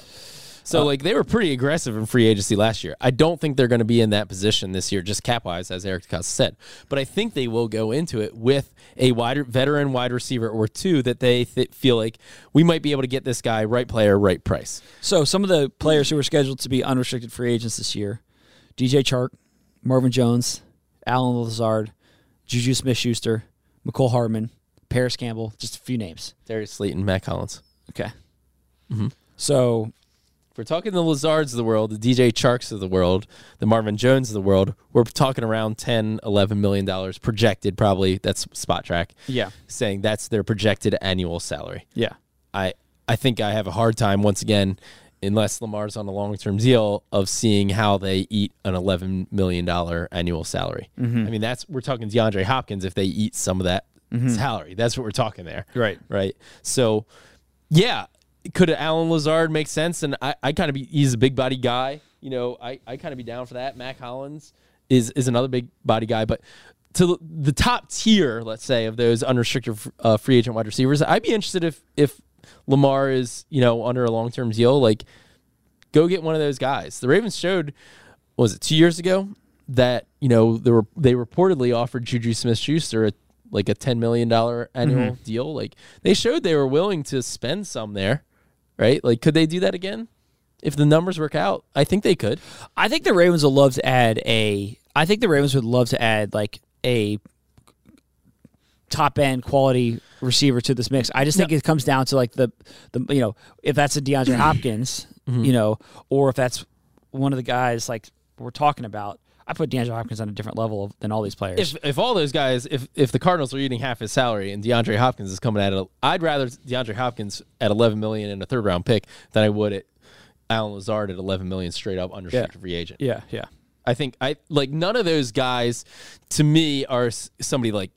So, they were pretty aggressive in free agency last year. I don't think they're going to be in that position this year, just cap-wise, as Eric DeCosta said. But I think they will go into it with a veteran wide receiver or two that they feel like we might be able to get this guy, right player, right price. So, some of the players who were scheduled to be unrestricted free agents this year, DJ Chark, Marvin Jones, Alan Lazard, Juju Smith-Schuster, McCole Hardman, Paris Campbell, just a few names. Darius Slayton, Matt Collins. Okay. Mm-hmm. So if we're talking the Lazards of the world, the DJ Charks of the world, the Marvin Jones of the world, we're talking around $10, $11 million projected probably. That's Spot Track. Yeah. Saying that's their projected annual salary. Yeah. I think I have a hard time, once again, unless Lamar's on a long-term deal, of seeing how they eat an $11 million annual salary. Mm-hmm. I mean, we're talking DeAndre Hopkins if they eat some of that salary. That's what we're talking there. Right. Right. So, yeah, could Alan Lazard make sense? And he's a big-body guy. You know, I kind of be down for that. Matt Collins is another big-body guy. But to the top tier, let's say, of those unrestricted free agent wide receivers, I'd be interested if Lamar is, under a long-term deal, like, go get one of those guys. The Ravens showed, 2 years ago, that, they reportedly offered Juju Smith-Schuster a $10 million annual deal. Like, they showed they were willing to spend some there, right? Like, could they do that again? If the numbers work out, I think they could. I think the Ravens would love to add a top-end quality receiver to this mix. I just think it comes down to the if that's a DeAndre Hopkins, or if that's one of the guys like we're talking about. I put DeAndre Hopkins on a different level than all these players. If all those guys, if the Cardinals are eating half his salary and DeAndre Hopkins is coming at it, I'd rather DeAndre Hopkins at $11 million in a third-round pick than I would at Alan Lazard at $11 million straight up unrestricted free agent. Yeah, yeah. I think none of those guys to me are somebody like,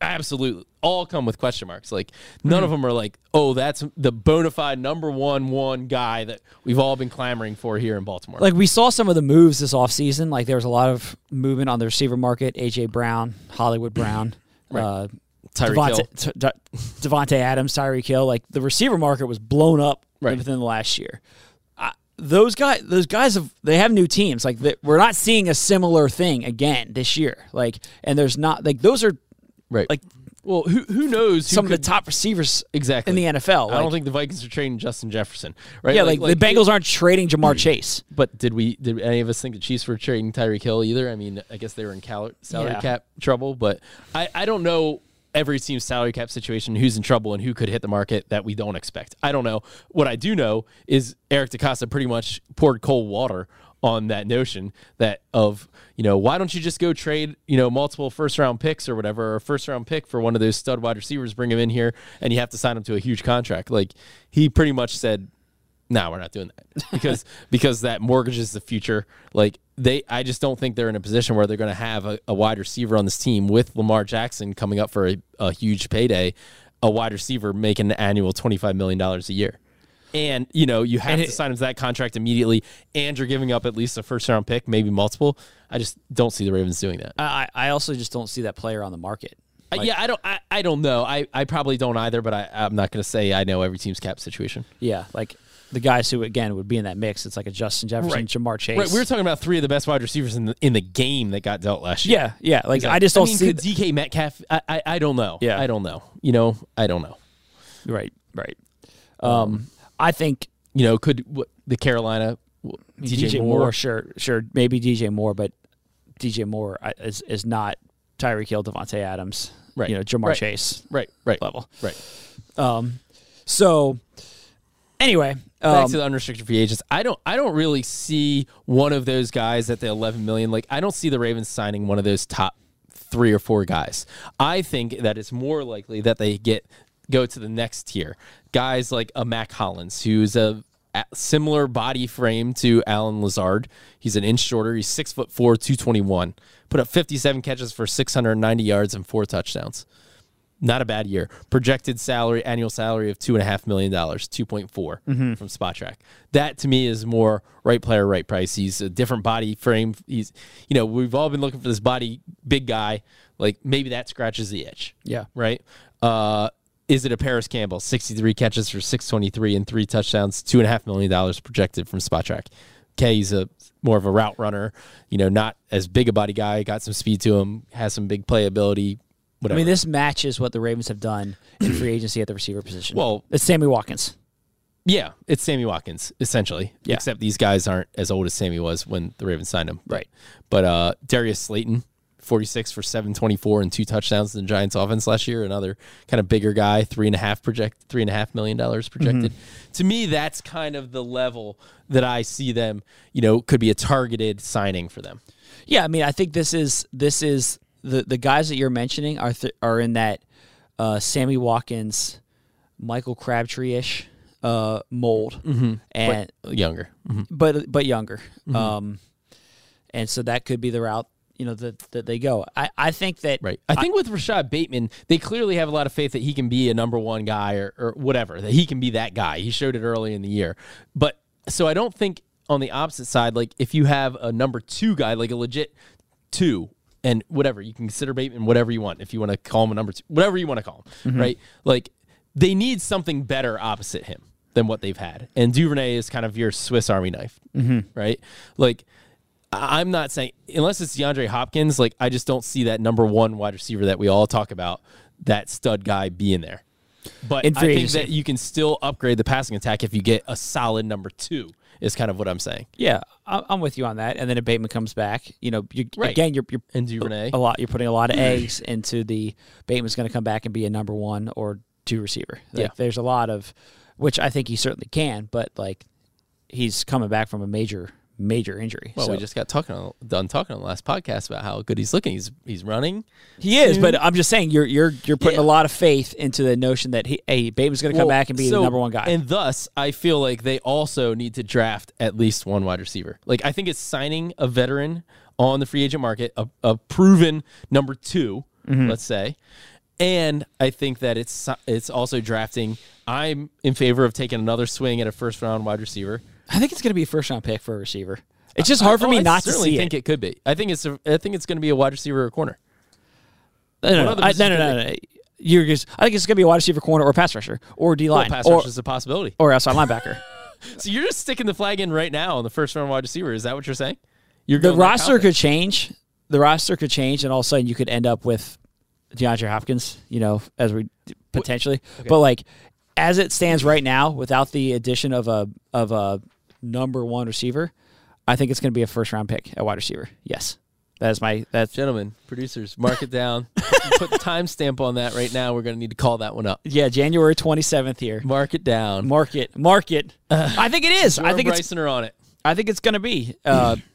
absolutely, all come with question marks. Like, none of them are like, oh, that's the bona fide number one guy that we've all been clamoring for here in Baltimore. Like, we saw some of the moves this offseason. Like, there was a lot of movement on the receiver market. AJ Brown, Hollywood Brown, right. Devontae Adams, Tyreek Hill. Like, the receiver market was blown up within the last year. Those guys have new teams. Like, we're not seeing a similar thing again this year. Like, and there's not like those are. Right. Like, well, who knows? Some of the top receivers exactly in the NFL. I don't think the Vikings are trading Justin Jefferson. Right? Yeah, like the Bengals aren't trading Jamar Chase. But did any of us think the Chiefs were trading Tyreek Hill either? I mean, I guess they were in salary cap trouble, but I don't know every team's salary cap situation, who's in trouble and who could hit the market that we don't expect. I don't know. What I do know is Eric DeCosta pretty much poured cold water on that notion why don't you just go trade, multiple first-round picks or whatever, or a first-round pick for one of those stud wide receivers, bring him in here, and you have to sign him to a huge contract. Like, he pretty much said, no, we're not doing that because that mortgages the future. Like, I just don't think they're in a position where they're going to have a wide receiver on this team with Lamar Jackson coming up for a huge payday, a wide receiver making an annual $25 million a year. And, you have to sign him to that contract immediately, and you're giving up at least a first-round pick, maybe multiple. I just don't see the Ravens doing that. I also just don't see that player on the market. Like, I don't know. I probably don't either, but I'm not going to say I know every team's cap situation. Yeah, like the guys who, again, would be in that mix. It's like a Justin Jefferson, Jamar Chase. Right. We were talking about three of the best wide receivers in the game that got dealt last year. Yeah, like exactly. I just don't see... Could DK Metcalf... I don't know. Yeah. I don't know. I don't know. Right. I think DJ Moore, sure, maybe DJ Moore, but DJ Moore is not Tyreek Hill, Devontae Adams, right? Jamar Chase, right level, right. So anyway, back to the unrestricted free agents. I don't really see one of those guys at the $11 million. Like, I don't see the Ravens signing one of those top three or four guys. I think that it's more likely that they go to the next tier. Guys like a Mac Hollins, who's a similar body frame to Alan Lazard. He's an inch shorter. He's 6 foot four, 221. Put up 57 catches for 690 yards and 4 touchdowns. Not a bad year. Projected annual salary of $2.5 million, 2.4 from Spot Track. That to me is more right player, right price. He's a different body frame. He's, we've all been looking for this body, big guy. Like, maybe that scratches the itch. Yeah. Right. Is it a Paris Campbell? 63 catches for 623 and 3 touchdowns, $2.5 million projected from Spot Track. Okay, he's more of a route runner, not as big a body guy, got some speed to him, has some big playability, whatever. I mean, this matches what the Ravens have done in free agency at the receiver position. Well, it's Sammy Watkins. Yeah, it's Sammy Watkins, essentially, except these guys aren't as old as Sammy was when the Ravens signed him. Right. But Darius Slayton, 46 for 724 and 2 touchdowns in the Giants offense last year. Another kind of bigger guy, $3.5 million projected. Mm-hmm. To me, that's kind of the level that I see them, you know, could be a targeted signing for them. Yeah, I mean, I think this is the guys that you're mentioning are in that Sammy Watkins, Michael Crabtree-ish mold, mm-hmm. and but younger, mm-hmm. but younger, mm-hmm. And so that could be the route, you know, that they go. I think that right. I think with Rashad Bateman, they clearly have a lot of faith that he can be a number one guy or whatever, that he can be that guy. He showed it early in the year, but so I don't think on the opposite side, like if you have a number 2 guy, like a legit 2. And whatever, you can consider Bateman whatever you want. If you want to call him a number 2, whatever you want to call him, mm-hmm. right? Like, they need something better opposite him than what they've had. And Duvernay is kind of your Swiss Army knife, mm-hmm. right? Like, I'm not saying, unless it's DeAndre Hopkins, like, I just don't see that number 1 wide receiver that we all talk about, that stud guy being there. But I think that you can still upgrade the passing attack if you get a solid number 2. Is kind of what I'm saying. Yeah, I'm with you on that. And then if Bateman comes back, you know, right. again, you're and Duvernay. You're putting a lot of eggs into the Bateman's going to come back and be a number 1 or 2 receiver. Like, yeah. There's a lot of, which I think he certainly can, but like he's coming back from a major injury. Well, so. We just got done talking on the last podcast about how good he's looking. He's running. He is, but I'm just saying you're putting yeah. a lot of faith into the notion that Bateman's going to come back and be the number 1 guy. And thus, I feel like they also need to draft at least 1 wide receiver. Like, I think it's signing a veteran on the free agent market, a proven number 2, mm-hmm. let's say. And I think that it's also drafting. I'm in favor of taking another swing at a first round wide receiver. I think it's going to be a first-round pick for a receiver. It's just hard for me not to see it. I think it could be. I think it's going to be a wide receiver or corner. No. I think it's going to be a wide receiver, corner, or pass rusher, or D-line. Well, pass rusher is a possibility. Or outside linebacker. So you're just sticking the flag in right now on the first-round wide receiver. Is that what you're saying? The roster could change. The roster could change, and all of a sudden you could end up with DeAndre Hopkins, you know, as we potentially. Okay. But, like, as it stands right now, without the addition of a number 1 receiver, I think it's going to be a first-round pick at wide receiver. Yes. That's gentlemen, producers, mark it down. Put the timestamp on that right now. We're going to need to call that one up. Yeah, January 27th here. Mark it down. Mark it. I think it is. I think Bryson are on it. I think it's going to be. The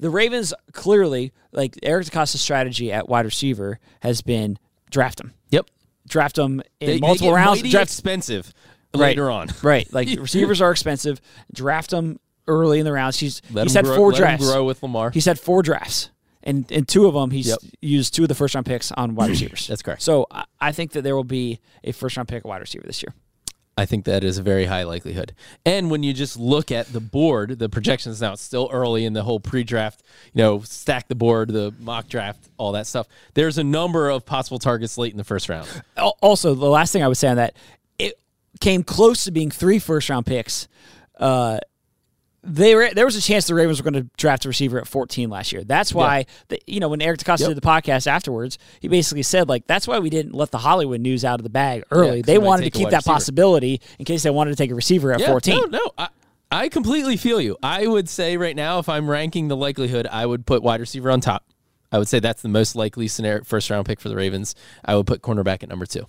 Ravens clearly, like Eric DeCosta's strategy at wide receiver has been draft them. Yep. Draft them in multiple rounds. Draft expensive. Later on. Right. Like, receivers are expensive. Draft them early in the rounds. He said 4 drafts. Grow with Lamar. He said 4 drafts. And 2 of them, he's used 2 of the first-round picks on wide receivers. That's correct. So I think that there will be a first-round pick wide receiver this year. I think that is a very high likelihood. And when you just look at the board, the projections now, it's still early in the whole pre-draft, you know, stack the board, the mock draft, all that stuff. There's a number of possible targets late in the first round. Also, the last thing I would say on that, came close to being 3 first-round picks. There was a chance the Ravens were going to draft a receiver at 14 last year. That's why, you know, when Eric DeCosta did the podcast afterwards, he basically said, like, that's why we didn't let the Hollywood news out of the bag early. They wanted to keep that possibility in case they wanted to take a receiver at 14. No, I completely feel you. I would say right now, if I'm ranking the likelihood, I would put wide receiver on top. I would say that's the most likely scenario, first-round pick for the Ravens. I would put cornerback at number 2.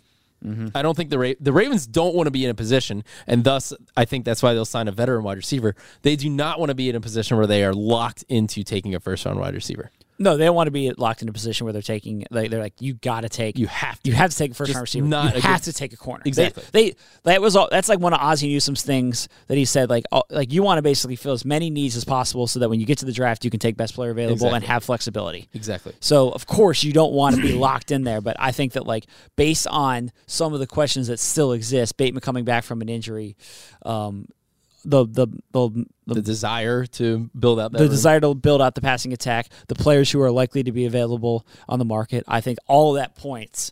Mm-hmm. I don't think the Ravens don't want to be in a position, and thus I think that's why they'll sign a veteran wide receiver. They do not want to be in a position where they are locked into taking a first-round wide receiver. No, they don't want to be locked in a position where they're taking. They're like, you have to take a first-round receiver. You have to take a corner. Exactly. That was all. That's like one of Ozzie Newsom's things that he said. Like you want to basically fill as many needs as possible so that when you get to the draft, you can take best player available and have flexibility. Exactly. So of course you don't want to be locked in there, but I think that, like, based on some of the questions that still exist, Bateman coming back from an injury, the desire to build out the passing attack, the players who are likely to be available on the market, I think all of that points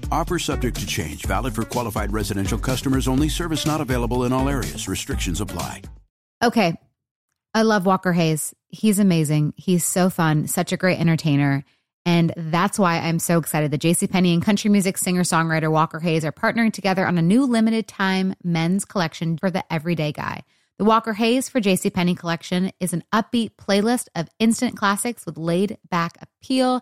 Offer subject to change. Valid for qualified residential customers only. Service not available in all areas. Restrictions apply. Okay. I love Walker Hayes. He's amazing. He's so fun. Such a great entertainer. And that's why I'm so excited that JCPenney and country music singer-songwriter Walker Hayes are partnering together on a new limited-time men's collection for the everyday guy. The Walker Hayes for JCPenney collection is an upbeat playlist of instant classics with laid-back appeal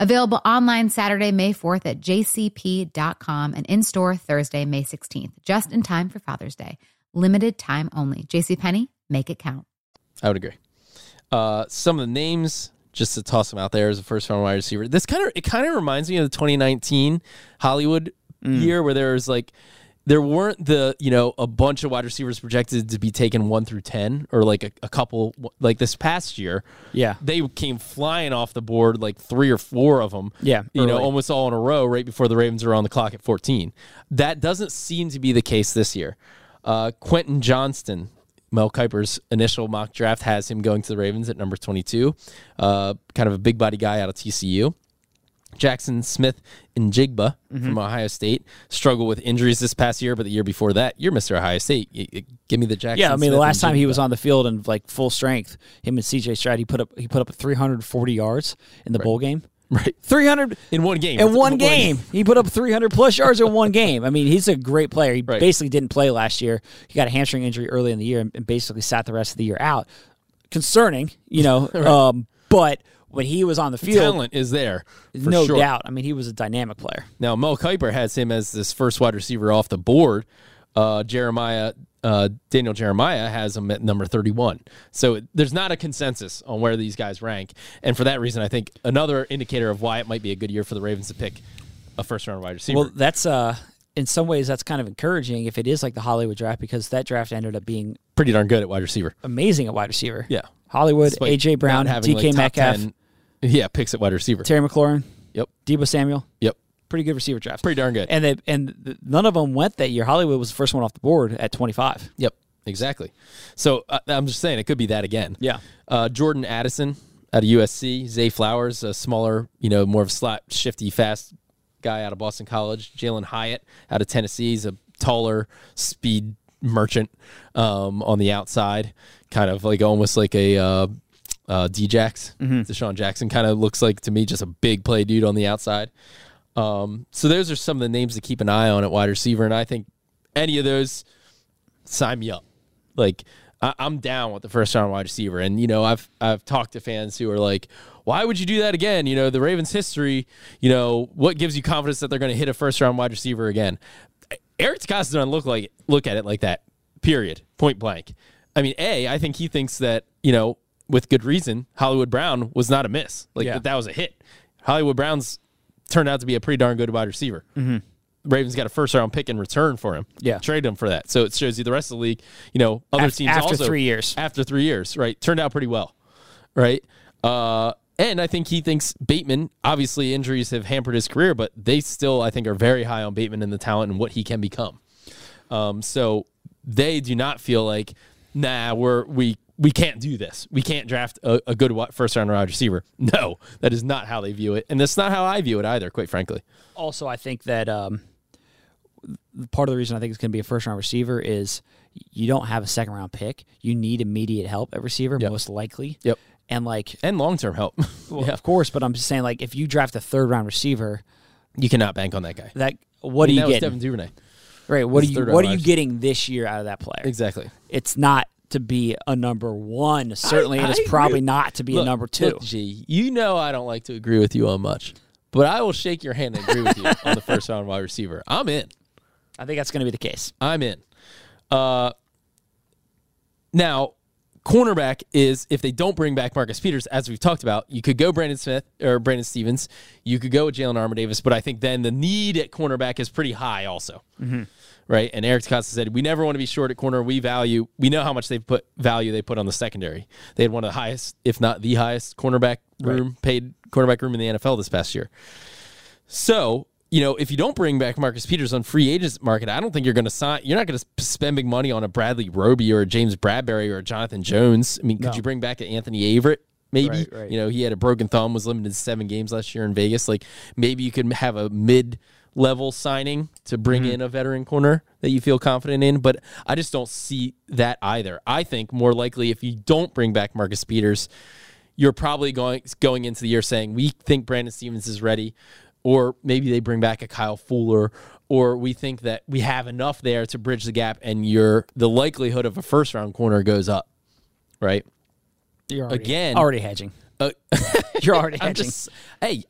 Available online Saturday, May 4th at jcp.com and in-store Thursday, May 16th, just in time for Father's Day. Limited time only. JCPenney, make it count. I would agree. Some of the names... just to toss him out there as a first-round wide receiver. This kind of reminds me of the 2019 Hollywood year where there weren't a bunch of wide receivers projected to be taken 1 through 10 or a couple like this past year. Yeah, they came flying off the board like 3 or 4 of them. Yeah, early. Almost all in a row right before the Ravens were on the clock at 14. That doesn't seem to be the case this year. Quentin Johnston. Mel Kiper's initial mock draft has him going to the Ravens at number 22. Kind of a big body guy out of TCU. Jackson Smith and Njigba from Ohio State struggled with injuries this past year, but the year before that, you're Mr. Ohio State. Give me the Jackson. Yeah, I mean, Smith, the last time he was on the field and like full strength, him and CJ Stroud, he put up 340 yards in the bowl game. Right, 300 in one game. He put up 300 plus yards in one game. I mean, he's a great player. He basically didn't play last year. He got a hamstring injury early in the year and basically sat the rest of the year out. Concerning, but when he was on the field, the talent is there, no doubt. I mean, he was a dynamic player. Now, Mel Kiper has him as this first wide receiver off the board. Daniel Jeremiah has him at number 31. So there's not a consensus on where these guys rank. And for that reason, I think another indicator of why it might be a good year for the Ravens to pick a first-round wide receiver. Well, that's in some ways that's kind of encouraging if it is like the Hollywood draft, because that draft ended up being pretty darn good at wide receiver. Amazing at wide receiver. Yeah. Hollywood, AJ Brown, DK Metcalf. 10, picks at wide receiver. Terry McLaurin. Yep. Deebo Samuel. Yep. Pretty good receiver draft. Pretty darn good. And none of them went that year. Hollywood was the first one off the board at 25. Yep, exactly. So I'm just saying it could be that again. Yeah. Jordan Addison out of USC. Zay Flowers, a smaller, more of a slot, shifty, fast guy out of Boston College. Jalen Hyatt out of Tennessee. He's a taller speed merchant on the outside. Kind of like almost like a... D-Jax. Deshaun Jackson kind of looks like, to me, just a big play dude on the outside. So those are some of the names to keep an eye on at wide receiver, and I think any of those, sign me up. Like, I'm down with the first-round wide receiver, and, I've talked to fans who are like, why would you do that again? The Ravens' history, what gives you confidence that they're going to hit a first-round wide receiver again? Eric DeCosta doesn't look at it like that, period, point blank. I mean, I think he thinks that, with good reason, Hollywood Brown was not a miss. That was a hit. Hollywood Brown's turned out to be a pretty darn good wide receiver. Ravens got a first-round pick in return for him. Yeah. Traded him for that. So it shows you the rest of the league, other teams after also. After 3 years, right, turned out pretty well, right? And I think he thinks Bateman, obviously injuries have hampered his career, but they still, I think, are very high on Bateman and the talent and what he can become. So they do not feel like, we can't do this. We can't draft a good first-round wide receiver. No, that is not how they view it, and that's not how I view it either, quite frankly. Also, I think that part of the reason I think it's going to be a first-round receiver is you don't have a second-round pick. You need immediate help at receiver, most likely. Yep. And long-term help. Well, yeah. Of course, but I'm just saying, if you draft a third-round receiver, you cannot bank on that guy. What are you getting? That was Devin Duvernay. Right. What are you getting this year out of that player? Exactly. It's not to be a number one, certainly, and it's probably not to be a number two. Look, G, I don't like to agree with you on much, but I will shake your hand and agree with you on the first-round wide receiver. I'm in. I think that's going to be the case. I'm in. Now, cornerback is, if they don't bring back Marcus Peters, as we've talked about, you could go Brandon Smith or Brandon Stevens. You could go with Jaylon Armour-Davis, but I think then the need at cornerback is pretty high also. right? And Eric DeCosta said, we never want to be short at corner. We know how much they put value they put on the secondary. They had one of the highest, if not the highest, paid cornerback room in the NFL this past year. So, you know, if you don't bring back Marcus Peters on free agents market, I don't think you're going to sign. You're not going to spend big money on a Bradley Roby or a James Bradberry or a Jonathan Jones. I mean, could you bring back an Anthony Averett? Maybe, right. You know, he had a broken thumb, was limited to 7 games last year in Vegas. Like, maybe you could have a mid-level signing to bring in a veteran corner that you feel confident in. But I just don't see that either. I think more likely if you don't bring back Marcus Peters, you're probably going into the year saying, we think Brandon Stevens is ready. Or maybe they bring back a Kyle Fuller, or we think that we have enough there to bridge the gap, and the likelihood of a first-round corner goes up, right? You're already hedging. You're already hedging.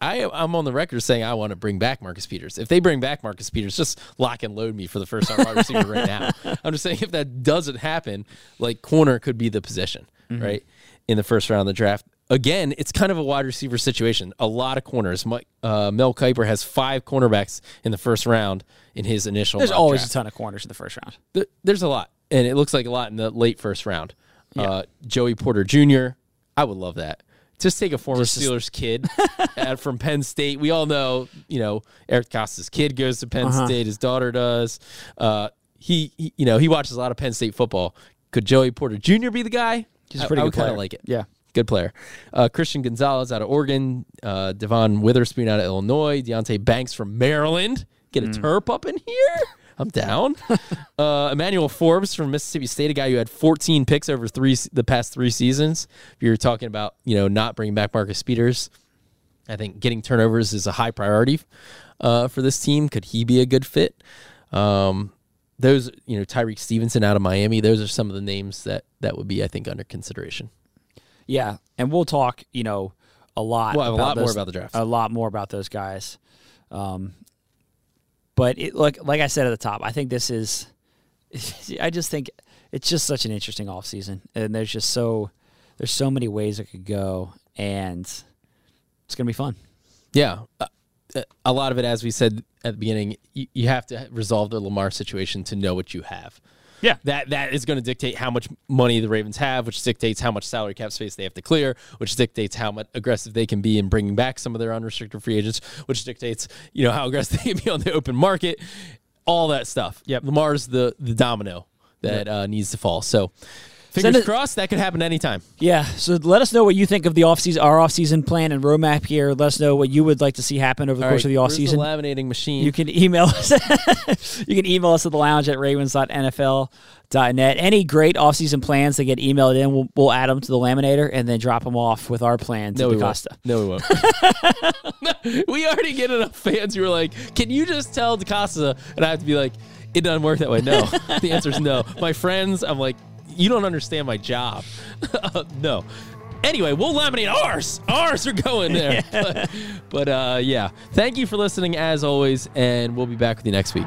I'm on the record saying I want to bring back Marcus Peters. If they bring back Marcus Peters, just lock and load me for the first-round wide receiver right now. I'm just saying if that doesn't happen, like, corner could be the position, right, in the first round of the draft. Again, it's kind of a wide receiver situation. A lot of corners. Mel Kiper has 5 cornerbacks in the first round in his initial. There's always draft. A ton of corners in the first round. There's a lot, and it looks like a lot in the late first round. Yeah. Joey Porter Jr., I would love that. Just take a former Steelers kid from Penn State. We all know, you know, Eric DeCosta's kid goes to Penn State. His daughter does. He watches a lot of Penn State football. Could Joey Porter Jr. be the guy? He's a pretty good player. I kind of like it. Yeah. Good player. Christian Gonzalez out of Oregon. Devon Witherspoon out of Illinois. Deontay Banks from Maryland. Get a Terp up in here. I'm down. Emmanuel Forbes from Mississippi State, a guy who had 14 picks over the past 3 seasons. If you're talking about, you know, not bringing back Marcus Peters, I think getting turnovers is a high priority for this team. Could he be a good fit? Those, you know, Tyreek Stevenson out of Miami. Those are some of the names that would be, I think, under consideration. Yeah, and we'll talk, you know, more about the draft. A lot more about those guys. But like I said at the top, I think this is – I just think it's just such an interesting offseason. And there's so many ways it could go, and it's going to be fun. Yeah. A lot of it, as we said at the beginning, you have to resolve the Lamar situation to know what you have. Yeah, that is going to dictate how much money the Ravens have, which dictates how much salary cap space they have to clear, which dictates how much aggressive they can be in bringing back some of their unrestricted free agents, which dictates, you know, how aggressive they can be on the open market, all that stuff. Yep. Lamar's the domino that needs to fall. So fingers crossed, that could happen anytime. Yeah, so let us know what you think of our offseason plan and roadmap here. Let us know what you would like to see happen over the course of the offseason. The laminating machine. You can email us. You can email us at thelounge@ravens.nfl.net. Any great offseason plans that get emailed in, we'll add them to the laminator and then drop them off with our plan to DeCosta. No, we won't. We already get enough fans who are like, can you just tell DeCosta? And I have to be like, it doesn't work that way. No. The answer is no. My friends, I'm like, you don't understand my job. No. Anyway, we'll laminate ours. Ours are going there. But yeah. Thank you for listening, as always, and we'll be back with you next week.